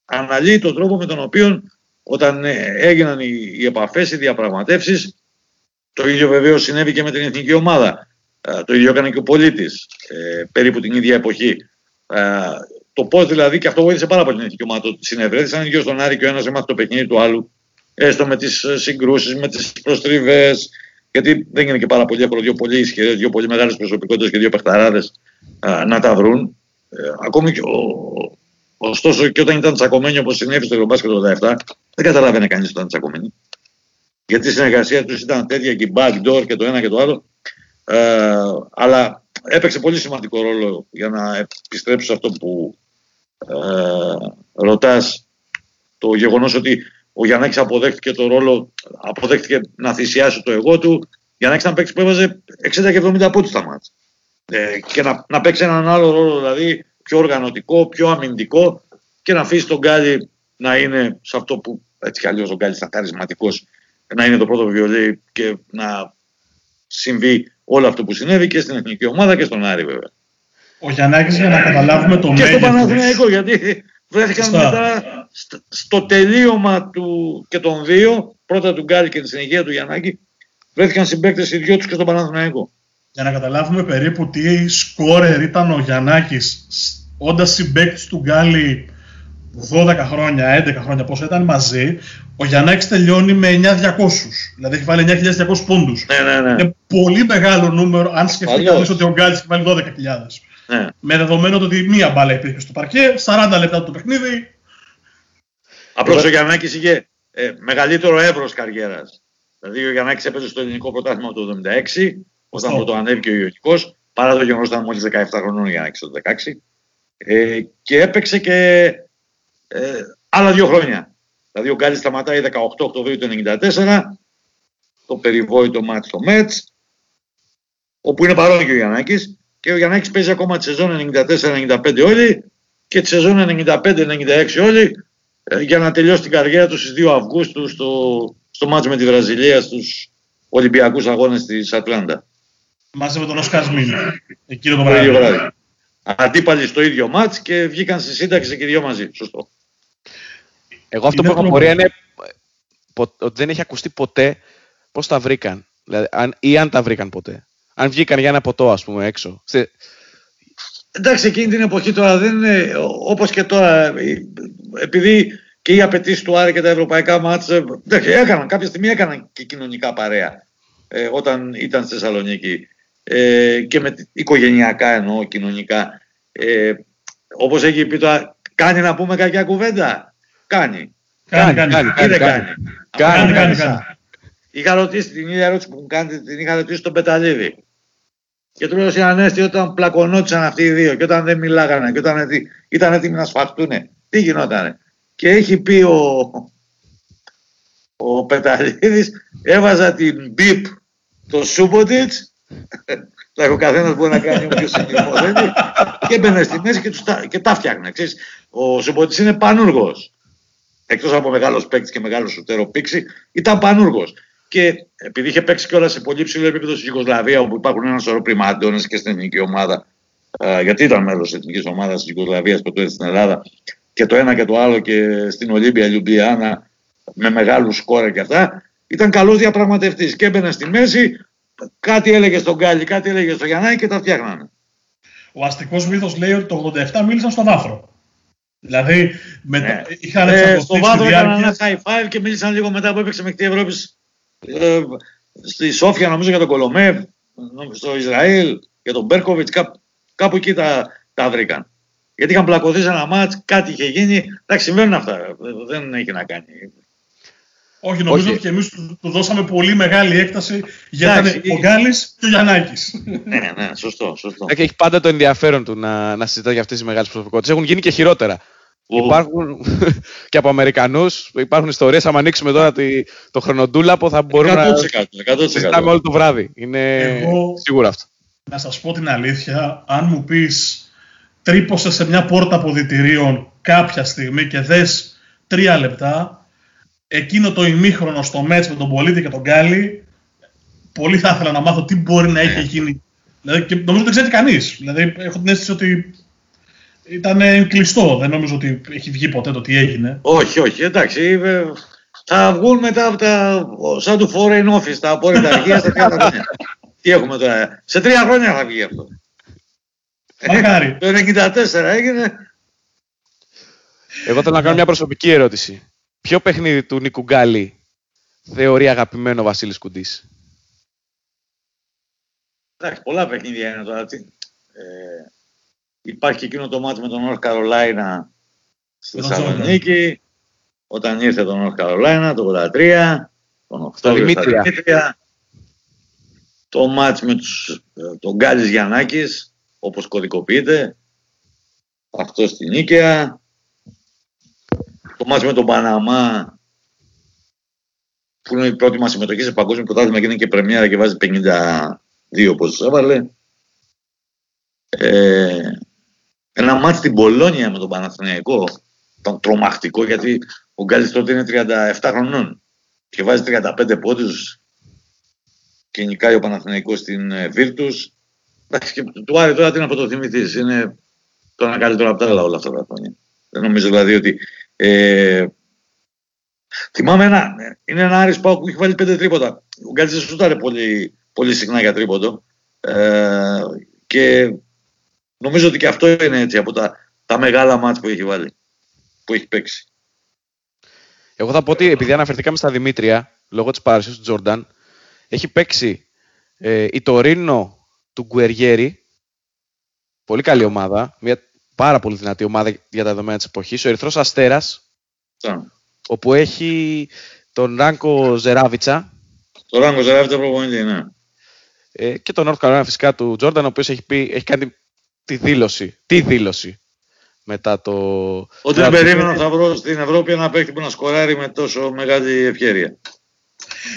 Αναλύει τον τρόπο με τον οποίο όταν έγιναν οι επαφές, οι διαπραγματεύσεις, το ίδιο βεβαίως συνέβη και με την εθνική ομάδα. Το ίδιο έκανε και ο Πολίτης, περίπου την ίδια εποχή. Το πώς δηλαδή, και αυτό βοήθησε πάρα πολύ την εθνική ομάδα, το συνευρέθησαν οι δύο στον Άρη και ο ένας έμαθε το παιχνίδι του άλλου, έστω με τις συγκρούσεις, με τις προστριβές. Γιατί δεν είναι και πάρα πολύ απλό δύο πολύ ισχυρές, δύο πολύ μεγάλες προσωπικότητες και δύο παιχταράδες να τα βρουν. Ακόμη και ωστόσο, και όταν ήταν τσακωμένοι όπως συνέβη στο Ευρωμπάσκετ το 1987, δεν καταλάβαινε κανείς ότι ήταν τσακωμένοι. Γιατί η συνεργασία τους ήταν τέτοια και η backdoor και το ένα και το άλλο. Αλλά έπαιξε πολύ σημαντικό ρόλο, για να επιστρέψω σε αυτό που ρωτάς, το γεγονός ότι ο Γιαννάκης αποδέχτηκε το ρόλο, αποδέχτηκε να θυσιάσει το εγώ του. Γιαννάκης να παίξει που έβαζε 60 και 70 πόντους στα μάτς. Και να παίξει έναν άλλο ρόλο, δηλαδή πιο οργανωτικό, πιο αμυντικό, και να αφήσει τον Γκάλι να είναι σε αυτό που έτσι κι αλλιώς ο Γκάλης ήταν χαρισματικός, να είναι το πρώτο βιολί και να συμβεί όλο αυτό που συνέβη και στην εθνική ομάδα και στον Άρη, βέβαια. Ο Γιαννάκης, για να καταλάβουμε το μέγεθος. Και στο Παναθηναϊκό, γιατί βρέθηκαν μετά στο τελείωμα του και των δύο, πρώτα του Γκάλι και τη συνεχεία του Γιαννάκη, βρέθηκαν συμπαίκτες οι δυο τους και στο Παναθηναϊκό. Για να καταλάβουμε περίπου τι σκόρερ ήταν ο Γιαννάκης, όντας συμπαίκτης του Γκάλη 12 χρόνια, 11 χρόνια πόσο ήταν μαζί, ο Γιαννάκης τελειώνει με 9.200. Δηλαδή έχει βάλει 9.200 πόντους. Ναι. Είναι πολύ μεγάλο νούμερο, αν σκεφτεί κανείς ότι ο Γκάλης έχει βάλει 12.000. Ναι. Με δεδομένο ότι μία μπάλα υπήρχε στο παρκέ, 40 λεπτά το παιχνίδι. Απλώς ο Γιαννάκης είχε μεγαλύτερο εύρος καριέρας. Δηλαδή ο Γιαννάκης έπαιζε στο ελληνικό πρωτάθλημα το 1976. Όταν το ανέβηκε ο Ιωαννίδης, παρά το γεγονός ότι ήταν μόλις 17 χρονών για να έξω το 16, και έπαιξε και άλλα δύο χρόνια. Δηλαδή ο Γκάλης σταματάει 18 Οκτωβρίου του 1994, το περιβόητο μάτς στο Μέτς, όπου είναι παρόν και ο Γιαννάκης, και ο Γιαννάκης παίζει ακόμα τη σεζόν 94-95 όλοι και τη σεζόν 95-96 όλοι, για να τελειώσει την καριέρα του στις 2 Αυγούστου στο μάτς με τη Βραζιλία στους Ολυμπιακούς Αγώνες της Ατλάντα. Μαζί με τον Οσκάρ Σμίνα. Εκείνο το βράδυ. Αντίπαλοι στο ίδιο μάτς και βγήκαν στη σύνταξη και δυο μαζί. Σωστό. Εγώ αυτό που έχω απορία είναι ότι δεν έχει ακουστεί ποτέ πώς τα βρήκαν. Δηλαδή, ή αν τα βρήκαν ποτέ. Αν βγήκαν για ένα ποτό, ας πούμε, έξω. Εντάξει, εκείνη την εποχή τώρα δεν είναι όπως και τώρα. Επειδή και οι απαιτήσεις του Άρη και τα ευρωπαϊκά μάτς κάποια στιγμή έκαναν και κοινωνικά παρέα. Όταν ήταν στη Θεσσαλονίκη, και με οικογενειακά εννοώ κοινωνικά, όπως έχει πει τώρα, κάνει να πούμε κακιά κουβέντα. Κάνει. Είχα ρωτήσει την ίδια ερώτηση που μου κάνετε, την είχα ρωτήσει στον Πεταλίδη. Και του λέω συνανέστη, όταν πλακωνόντουσαν αυτοί οι δύο και όταν δεν μιλάγανε και όταν ήταν έτοιμοι να σφαχτούνε, τι γινότανε? Και έχει πει ο Πεταλίδης, έβαζα την μπιπ το Σούμποτιτς, θα ο καθένας μπορεί να κάνει όποιο συνειδημό, και έμπαινε στη μέση και τα φτιάχνε. Ο Σούμποτιτς είναι πανούργος, εκτός από μεγάλος παίκτης και μεγάλο σουτέρο πίξη, ήταν πανούργος. και επειδή είχε παίξει κιόλας σε πολύ ψηλό επίπεδο στη Γιουγκοσλαβία, όπου υπάρχουν ένα σωρό πριμαντώνες και στην εθνική ομάδα, γιατί ήταν μέλος της εθνικής ομάδας της Γιουγκοσλαβίας που τότε στην Ελλάδα, και το ένα και το άλλο και στην Ολύμπια Λιουμπλιάνα με μεγάλους σκόρερ και αυτά, ήταν καλός διαπραγματευτής και έμπαινε στη μέση, κάτι έλεγε στον Γκάλη, κάτι έλεγε στον Γιαννάκη και τα φτιάχνανε. Ο αστικός μύθος λέει ότι το 87 μίλησαν στον Βάθρο. Δηλαδή, είχαν εξακολουθήσει τη διάρκεια. Έκαναν ένα high five και μίλησαν λίγο μετά που έπαιξε με τη Ευρώπη στη Σόφια, νομίζω, για τον Κολομεύ, στο Ισραήλ, για τον Μπέρκοβιτς, κάπου εκεί τα βρήκαν. Γιατί είχαν πλακωθεί σε ένα μάτς, κάτι είχε γίνει. Εντάξει, συμβαίνουν αυτά. Δεν έχει να κάνει. Όχι, νομίζω ότι και εμείς του δώσαμε πολύ μεγάλη έκταση γιατί ήταν ο Γκάλης και ο Γιαννάκης. Ναι, σωστό. Έχει πάντα το ενδιαφέρον του να συζητά για αυτές τις μεγάλες προσωπικότητες. Έχουν γίνει και χειρότερα. Υπάρχουν και από Αμερικανούς, υπάρχουν ιστορίες. Αν ανοίξουμε τώρα το χρονοτούλαπο, θα μπορούμε να συζητάμε όλο το βράδυ. Είναι σίγουρα αυτό. Να σας πω την αλήθεια, αν μου πεις τρύπωσε σε μια πόρτα αποδυτηρίων κάποια στιγμή και δες 3 λεπτά. Εκείνο το ημίχρονο στο μάτς με τον Πολίτη και τον Γκάλη, πολύ θα ήθελα να μάθω τι μπορεί να έχει γίνει. Δηλαδή, και νομίζω δεν ξέρει κανείς. Δηλαδή, έχω την αίσθηση ότι ήταν κλειστό. Δεν νομίζω ότι έχει βγει ποτέ το τι έγινε. Όχι, εντάξει. Θα βγουν μετά από τα. Σαν του foreign office, τα απόρριτα αρχεία στα 3 χρόνια. Τι έχουμε τώρα. Σε 3 χρόνια θα βγει αυτό. Μακάρι. Το 1994 έγινε. Εγώ θέλω να κάνω μια προσωπική ερώτηση. Ποιο παιχνίδι του Νίκου Γκάλη θεωρεί αγαπημένο ο Βασίλης Κουντής? Εντάξει, πολλά παιχνίδια είναι τώρα. Υπάρχει και εκείνο το μάτι με τον North Carolina στη Θεσσαλονίκη. Όταν ήρθε τον North Carolina, το 1983, τον Οκτώβριο στα Δημήτρια. Το μάτι με τον Γκάλης Γιαννάκης, όπως κωδικοποιείται. Αυτό στην Νίκαια. Το μάτς με τον Παναμά, που είναι η πρώτη μας συμμετοχή σε παγκόσμιο πρωτάθλημα και είναι και πρεμιέρα και βάζει 52 πόντους έβαλε. Ένα μάτς στην Πολόνια με τον Παναθηναϊκό ήταν τρομακτικό, γιατί ο Γκάλης τότε είναι 37 χρονών και βάζει 35 πόντους και νικάει ο Παναθηναϊκός στην Βίρτους. Εντάξει, του Άρη τώρα τι να πρωτοθυμηθείς, είναι το ένα καλύτερο από τα άλλα όλα αυτά τα χρόνια. Δεν νομίζω δηλαδή ότι. Θυμάμαι ένα Άρης ΠΑΟΚ που είχε βάλει 5 τρίποτα. Ο Γκάλης δεν σούταρε πολύ συχνά για τρίποντο, και νομίζω ότι και αυτό είναι έτσι από τα μεγάλα μάτς που έχει βάλει, που έχει παίξει. Εγώ θα πω ότι επειδή αναφερθήκαμε στα Δημήτρια λόγω της παρουσίας του Τζόρνταν, έχει παίξει η Τωρίνο του Γκουεργέρη, πολύ καλή ομάδα, μια πάρα πολύ δυνατή ομάδα για τα δεδομένα της εποχής. Ο Ερυθρός Αστέρας, όπου έχει τον Ράνκο Ζεράβιτσα. Τον Ράνκο Ζεράβιτσα προπονητή, ναι. Και τον North Carolina φυσικά του Τζόρνταν, ο οποίος έχει κάνει τη δήλωση μετά το. Ότι δεν περίμενα θα βρω στην Ευρώπη ένα παίκτη που να σκοράρει με τόσο μεγάλη ευκαιρία.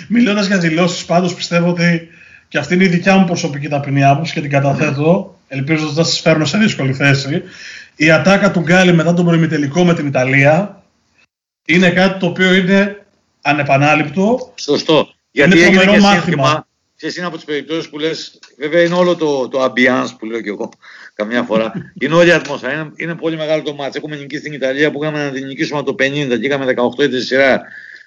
Μιλώντας για δηλώσεις, πάντως πιστεύω ότι και αυτή είναι η δικιά μου προσωπική ταπεινή άποψη και την καταθέτω. Ελπίζω ότι θα σας φέρνω σε δύσκολη θέση. Η ατάκα του Γκάλη μετά τον προημιτελικό με την Ιταλία είναι κάτι το οποίο είναι ανεπανάληπτο. Σωστό. Γιατί είναι τρομερό μάθημα. Εσύ είναι από τις περιπτώσεις που λες, βέβαια είναι όλο το ambiance που λέω και εγώ καμιά φορά. Είναι όλη η ατμόσφαιρα. Είναι πολύ μεγάλο το μάτς. Έχουμε νικήσει στην Ιταλία που είχαμε να την νικήσουμε το 50 και είχαμε 18 τη σειρά.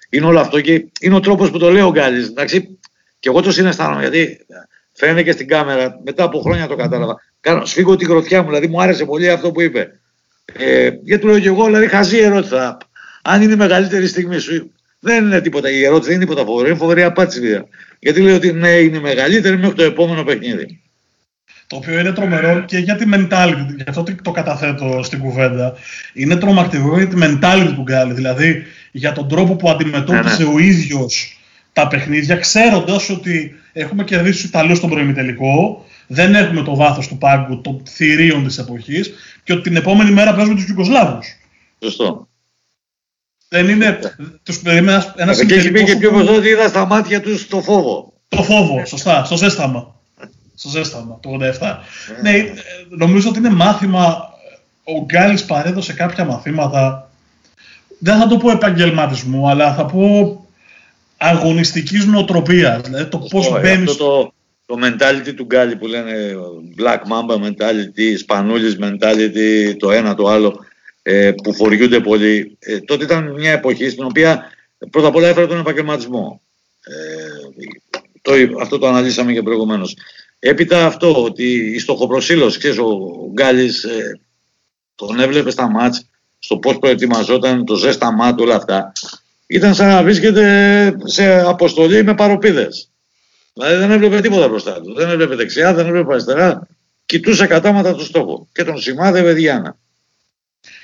Είναι όλο αυτό και είναι ο τρόπος που το λέει ο Γκάλης. Εντάξει, και εγώ το συναισθάνομαι γιατί. Φαίνεται και στην κάμερα, μετά από χρόνια το κατάλαβα. Σφίγγω τη γροθιά μου, δηλαδή μου άρεσε πολύ αυτό που είπε. Γιατί του λέω και εγώ, δηλαδή χαζή ερώτηση. Αν είναι η μεγαλύτερη στιγμή σου, δεν είναι τίποτα. Η ερώτηση δεν είναι τίποτα φοβερή, είναι φοβερή απάντηση. Γιατί λέει ότι ναι, είναι η μεγαλύτερη μέχρι το επόμενο παιχνίδι. Το οποίο είναι τρομερό και για τη mentality, γι' αυτό το καταθέτω στην κουβέντα. Είναι τρομακτικό για τη mentality του Γκάλη, δηλαδή για τον τρόπο που αντιμετώπισε ο ίδιος τα παιχνίδια, ξέροντας ότι έχουμε κερδίσει τους Ιταλούς στον προημιτελικό, δεν έχουμε το βάθος του πάγκου των θηρίων της εποχής και ότι την επόμενη μέρα παίζουμε τους Γιουγκοσλάβους. Σωστό. Δεν είναι. Τους περίμενα ένα συμπληρωματικό. Και έχει πει και πιο μπροστά ότι είδα στα μάτια τους το φόβο. Το φόβο, σωστά, στο ζέσταμα. Στο ζέσταμα, το 87. Ναι, νομίζω ότι είναι μάθημα. Ο Γκάλης παρέδωσε κάποια μαθήματα. Δεν θα το πω επαγγελματισμού, αλλά θα πω αγωνιστικής νοοτροπίας. Δηλαδή το πώς μπαίνεις... Το mentality του Γκάλη που λένε Black Mamba mentality, Σπανούλης mentality, το ένα το άλλο, που φοριούνται πολύ. Τότε ήταν μια εποχή στην οποία πρώτα απ' όλα έφερε τον επαγγελματισμό. Αυτό το αναλύσαμε και προηγουμένως. Έπειτα αυτό ότι η στοχοπροσήλωση, ξέρεις, ο Γκάλης τον έβλεπε στα μάτς, στο πώς προετοιμαζόταν, το ζέσταμά του, όλα αυτά. Ήταν σαν να βρίσκεται σε αποστολή με παροπίδες. Δηλαδή δεν έβλεπε τίποτα μπροστά του. Δεν έβλεπε δεξιά, δεν έβλεπε αριστερά. Κοιτούσε κατάματα το στόχο και τον σημάδευε Διάννα.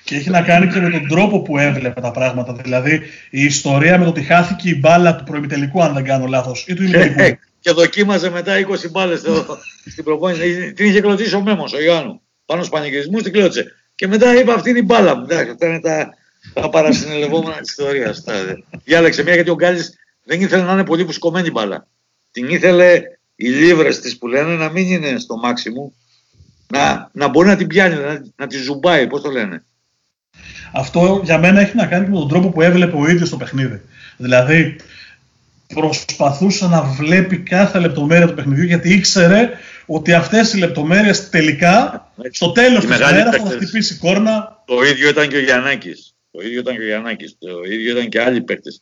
Και έχει να κάνει και με τον τρόπο που έβλεπε τα πράγματα. Δηλαδή η ιστορία με το ότι χάθηκε η μπάλα του προημιτελικού, αν δεν κάνω λάθος, ή του ημιτελικού. Και δοκίμαζε μετά 20 μπάλες στην προπόνηση. Την είχε κλωτσίσει ο Μέμος, ο Ιωάννου. Πάνω στους πανηγυρισμούς την κλώτσε. Και μετά είπα αυτή είναι η μπάλα. Αυτά είναι τα παρασυνελευόμενα της ιστορίας. Διάλεξε μια γιατί ο Γκάλης δεν ήθελε να είναι πολύ φουσκωμένη μπάλα. Την ήθελε οι λίβρες της που λένε να μην είναι στο μάξιμου, να μπορεί να την πιάνει, να τη ζουμπάει, πώς το λένε. Αυτό για μένα έχει να κάνει και με τον τρόπο που έβλεπε ο ίδιος το παιχνίδι. Δηλαδή προσπαθούσε να βλέπει κάθε λεπτομέρεια του παιχνιδιού γιατί ήξερε ότι αυτές οι λεπτομέρειες τελικά στο τέλος της μέρας θα χτυπήσει κόρνα. Το ίδιο ήταν και ο Γιαννάκης. Το ίδιο ήταν και άλλοι παίκτες.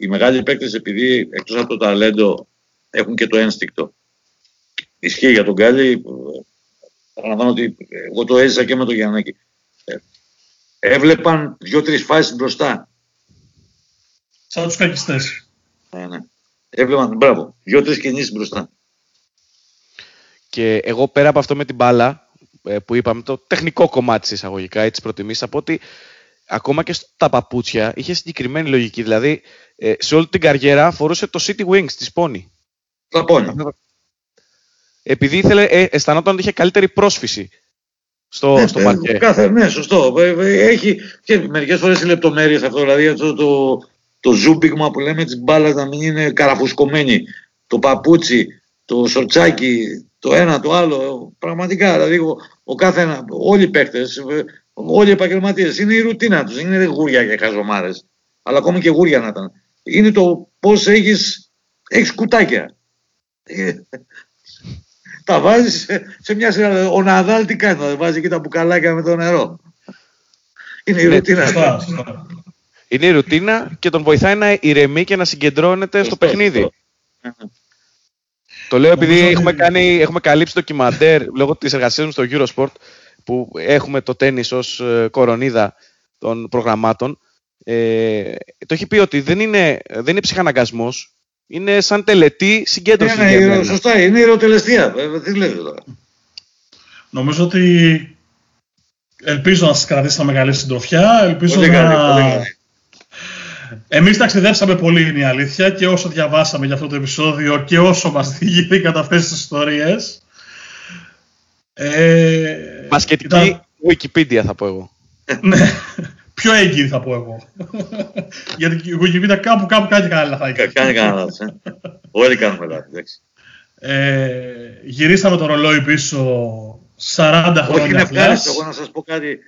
Οι μεγάλοι παίκτες επειδή εκτός από το ταλέντο έχουν και το ένστικτο. Ισχύει για τον Γκάλη. Παραλαμβάνω ότι εγώ το έζησα και με τον Γιαννάκη. Έβλεπαν 2-3 φάσεις μπροστά. Σαν τους κακιστές. Ναι. Έβλεπαν, μπράβο, 2-3 κινήσεις μπροστά. Και εγώ πέρα από αυτό με την μπάλα που είπαμε, το τεχνικό κομμάτι εισαγωγικά, έτσι προτιμήσα από ότι ακόμα και στα παπούτσια είχε συγκεκριμένη λογική. Δηλαδή, σε όλη την καριέρα φορούσε το City Wings, τη Σπόνη. Τα πόνια. Επειδή ήθελε, αισθανόταν ότι είχε καλύτερη πρόσφυση στο παρκέ. Ναι, σωστό. Έχει και μερικές φορές οι λεπτομέρειες αυτό. Δηλαδή, αυτό το ζούμπιγμα που λέμε τη μπάλα να μην είναι καραφουσκωμένη. Το παπούτσι, το σορτσάκι, το ένα, το άλλο. Πραγματικά. Δηλαδή, όλοι οι παίκτες. Όλοι οι επαγγελματίες. Είναι η ρουτίνα τους. Είναι γούρια και χαζομάρες. Αλλά ακόμα και γούρια να ήταν. Είναι το πώς έχεις κουτάκια. Τα βάζεις σε μια σειρά. Ο Ναδάλ τι κάνει, θα βάζει εκεί τα μπουκαλάκια με το νερό. Είναι η ρουτίνα. Είναι η ρουτίνα και τον βοηθάει να ηρεμεί και να συγκεντρώνεται στο παιχνίδι. Το λέω επειδή έχουμε καλύψει ντοκιμαντέρ λόγω της εργασίας μου στο Eurosport, που έχουμε το τένις ως κορονίδα των προγραμμάτων, το έχει πει ότι δεν είναι ψυχαναγκασμός, είναι σαν τελετή συγκέντρωση. Ναι, σωστά, είναι ιεροτελεστία. Τι λέτε τώρα. Νομίζω ότι ελπίζω να σας κρατήσει μια μεγάλη συντροφιά, ελπίζω πολύ να... Εμείς ταξιδέψαμε πολύ, είναι η αλήθεια, και όσο διαβάσαμε για αυτό το επεισόδιο και όσο μας διηγήθηκαν αυτές τις ιστορίες, μπασκετική Wikipedia θα πω εγώ. Ναι, πιο έγκυρη θα πω εγώ. Γιατί η Wikipedia κάπου κάνει καλά θα έχει. Κάνει καλά. Όλοι κάνουμε λάθη, εντάξει. Γυρίσαμε το ρολόι πίσω 40 χρόνια. Όχι, είναι ευχάριστο, εγώ να σας πω κάτι.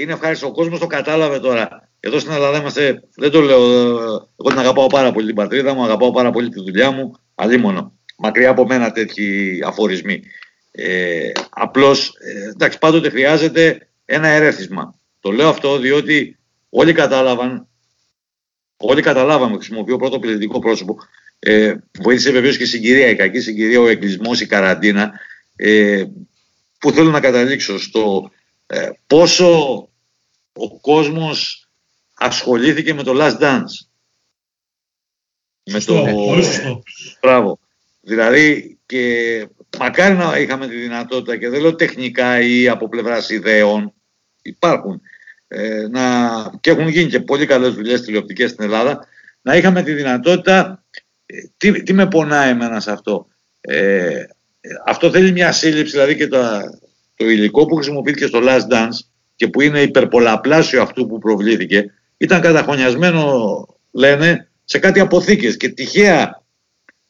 Είναι ευχάριστο, ο κόσμος το κατάλαβε τώρα. Εδώ στην Ελλάδα είμαστε, δεν το λέω, εγώ την αγαπάω πάρα πολύ την πατρίδα μου, αγαπάω πάρα πολύ τη δουλειά μου, αλίμονο. Μακριά από μένα τέτοιοι αφορισμοί. Απλώς, εντάξει, πάντοτε χρειάζεται ένα ερέθισμα. Το λέω αυτό διότι όλοι καταλάβαμε, χρησιμοποιώ πρώτο πληθυντικό πρόσωπο, βοήθησε βεβαίως και συγκυρία, η κακή συγκυρία, ο εγκλισμός, η καραντίνα, που θέλω να καταλήξω στο πόσο ο κόσμος ασχολήθηκε με το Last Dance. Σωστό, πολύ σωστό. Μπράβο. Δηλαδή και μακάρι να είχαμε τη δυνατότητα, και δεν λέω τεχνικά ή από πλευράς ιδεών, υπάρχουν και έχουν γίνει και πολύ καλές δουλειές τηλεοπτικές στην Ελλάδα, να είχαμε τη δυνατότητα, τι με πονάει εμένα σε αυτό, αυτό θέλει μια σύλληψη, δηλαδή και το υλικό που χρησιμοποιήθηκε στο Last Dance και που είναι υπερπολαπλάσιο αυτού που προβλήθηκε, ήταν καταχωνιασμένο, λένε, σε κάτι αποθήκες και τυχαία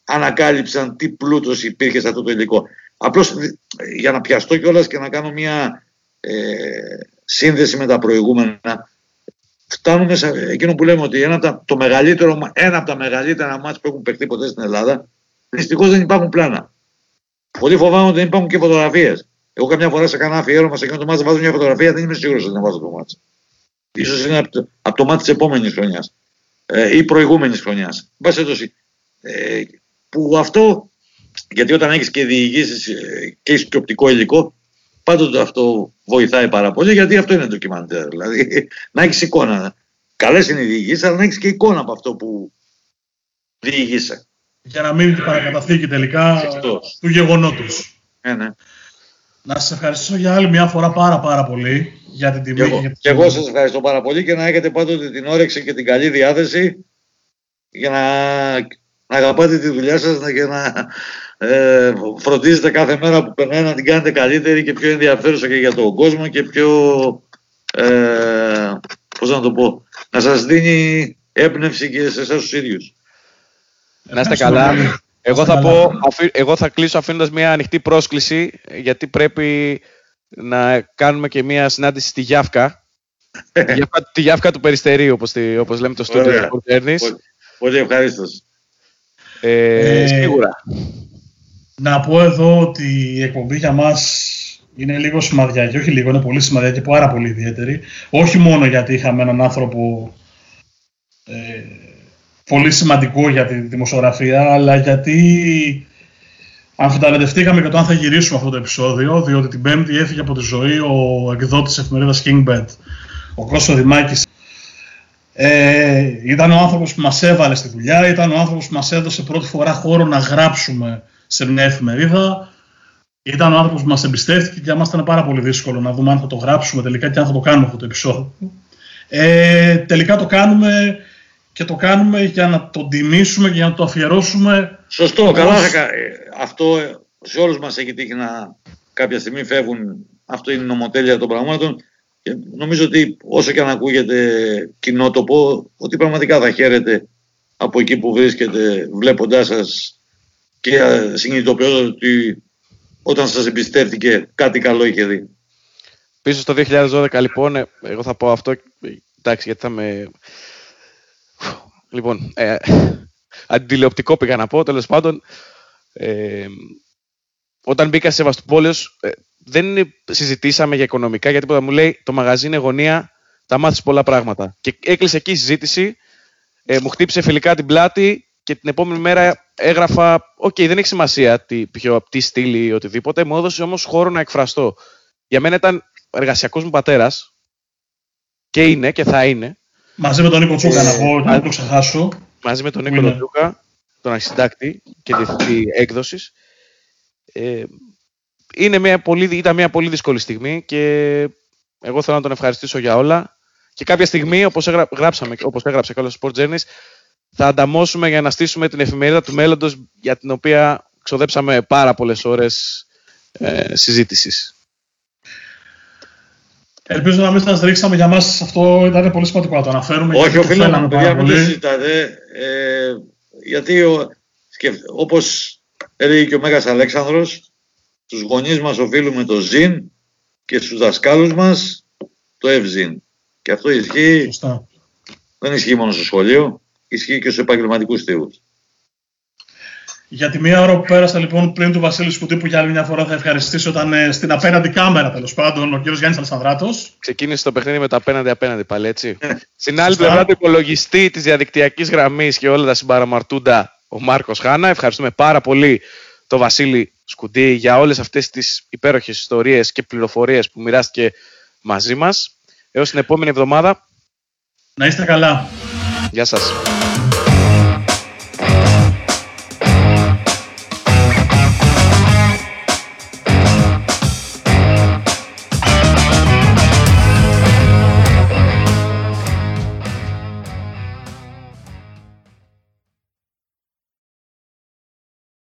ανακάλυψαν τι πλούτος υπήρχε σε αυτό το υλικό. Απλώς για να πιαστώ κιόλας και να κάνω μια σύνδεση με τα προηγούμενα, φτάνουν σε εκείνο που λέμε ότι ένα από τα μεγαλύτερα μάτς που έχουν παιχτεί ποτέ στην Ελλάδα. Δυστυχώς δεν υπάρχουν πλάνα. Πολύ φοβάμαι ότι δεν υπάρχουν και φωτογραφίες. Εγώ καμιά φορά σε κανένα αφιέρωμα σε εκείνο το μάτς βάζω μια φωτογραφία, δεν είμαι σίγουρος ότι να βάζω το μάτς. Ίσως είναι από το μάτς της επόμενης χρονιάς ή προηγούμενης χρονιάς. Που αυτό, γιατί όταν έχεις και διηγήσεις και έχεις και οπτικό υλικό, πάντοτε αυτό βοηθάει πάρα πολύ, γιατί αυτό είναι το ντοκιμαντέρ. Δηλαδή να έχεις εικόνα. Καλές είναι οι διηγήσεις, αλλά να έχεις και εικόνα από αυτό που διηγείσαι. Για να μην παρακαταθήκη τελικά αυτός του γεγονότος. Ναι. Να σας ευχαριστήσω για άλλη μια φορά πάρα πολύ για την τιμή. Και εγώ σας ευχαριστώ πάρα πολύ και να έχετε πάντοτε την όρεξη και την καλή διάθεση για να αγαπάτε τη δουλειά σας και να φροντίζετε κάθε μέρα που περνάει να την κάνετε καλύτερη και πιο ενδιαφέρουσα και για τον κόσμο και πιο, πώς να το πω, να σας δίνει έμπνευση και σε εσάς τους ίδιους. Να είστε καλά. Εγώ θα κλείσω αφήνοντας μια ανοιχτή πρόσκληση, γιατί πρέπει να κάνουμε και μια συνάντηση στη Γιάφκα. Τη Γιάφκα του Περιστερίου, όπως λέμε το στούντιο του Sport Journeys. Πολύ ευχαρίστως. Σίγουρα. Να πω εδώ ότι η εκπομπή για μας είναι λίγο σημαδιακή, όχι λίγο, είναι πολύ σημαδιακή και πάρα πολύ ιδιαίτερη. Όχι μόνο γιατί είχαμε έναν άνθρωπο πολύ σημαντικό για τη δημοσιογραφία, αλλά γιατί αμφιταλαντευτήκαμε και το αν θα γυρίσουμε αυτό το επεισόδιο, διότι την Πέμπτη έφυγε από τη ζωή ο εκδότης εφημερίδας Kingbet, ο Κώστας Δημάκης. Ήταν ο άνθρωπος που μας έβαλε στη δουλειά, ήταν ο άνθρωπος που μας έδωσε πρώτη φορά χώρο να γράψουμε σε μια εφημερίδα, ήταν ο άνθρωπος που μας εμπιστεύτηκε και για μας ήταν πάρα πολύ δύσκολο να δούμε αν θα το γράψουμε τελικά και αν θα το κάνουμε αυτό το επεισόδιο. Τελικά το κάνουμε. Και το κάνουμε για να τον τιμήσουμε και για να το αφιερώσουμε. Σωστό, καλά. Αυτό σε όλους μας έχει τύχει να κάποια στιγμή φεύγουν. Αυτό είναι η νομοτέλεια των πραγμάτων. Και νομίζω ότι όσο και αν ακούγεται κοινότοπο, ότι πραγματικά θα χαίρετε από εκεί που βρίσκετε, βλέποντάς σας και συνειδητοποιώντας ότι όταν σας εμπιστεύτηκε κάτι καλό είχε δει. Πίσω στο 2012 λοιπόν, εγώ θα πω αυτό, εντάξει, γιατί θα με... Λοιπόν, αντιτηλεοπτικό πήγα να πω, τέλος πάντων, όταν μπήκα σε Σεβαστουπόλεως δεν συζητήσαμε για οικονομικά, γιατί μου λέει το μαγαζί είναι γωνία, θα μάθεις πολλά πράγματα. Και έκλεισε εκεί η συζήτηση, μου χτύπησε φιλικά την πλάτη και την επόμενη μέρα έγραφα, «Οκ, δεν έχει σημασία τι στήλη ή οτιδήποτε, μου έδωσε όμως χώρο να εκφραστώ». Για μένα ήταν εργασιακός μου πατέρας και είναι και θα είναι. Μαζί με τον Νίκο Τσούκα, να πω, να το ξεχάσω. Μαζί με τον Νίκο Τσούκα, τον αρχισυντάκτη και διευθυντή έκδοσης. Ήταν μια πολύ δύσκολη στιγμή και εγώ θέλω να τον ευχαριστήσω για όλα. Και κάποια στιγμή, όπως έγραψε κιόλας στο Sport Journeys, θα ανταμώσουμε για να στήσουμε την εφημερίδα του μέλλοντος, για την οποία ξοδέψαμε πάρα πολλές ώρες συζήτησης. Ελπίζω να μην σας ρίξαμε, για μας αυτό ήταν πολύ σημαντικό να το αναφέρουμε. Όχι, οφείλω να μην το συζητάτε, γιατί όπως έλεγε και ο Μέγας Αλέξανδρος, στους γονείς μας οφείλουμε το ΖΙΝ και στους δασκάλους μας το ΕΒΖΙΝ. Και αυτό ισχύει, Φωστά. Δεν ισχύει μόνο στο σχολείο, ισχύει και στους επαγγελματικούς θείους. Για τη μία ώρα που πέρασα λοιπόν πριν του Βασίλη Κουντή, που για άλλη μια φορά θα ευχαριστήσω, ήταν στην απέναντι κάμερα τέλος πάντων ο κύριος Γιάννης Σαρσανδράδος. Ξεκίνησε το παιχνίδι με τα απέναντι πάλι, έτσι. Στην άλλη πλευρά του υπολογιστή της διαδικτυακής γραμμής και όλα τα συμπαραμαρτούντα, ο Μάρκος Χάνα. Ευχαριστούμε πάρα πολύ τον Βασίλη Κουντή για όλες αυτές τις υπέροχες ιστορίες και πληροφορίες που μοιράστηκε μαζί μας. Έως την επόμενη εβδομάδα. Να είστε καλά. Γεια σας.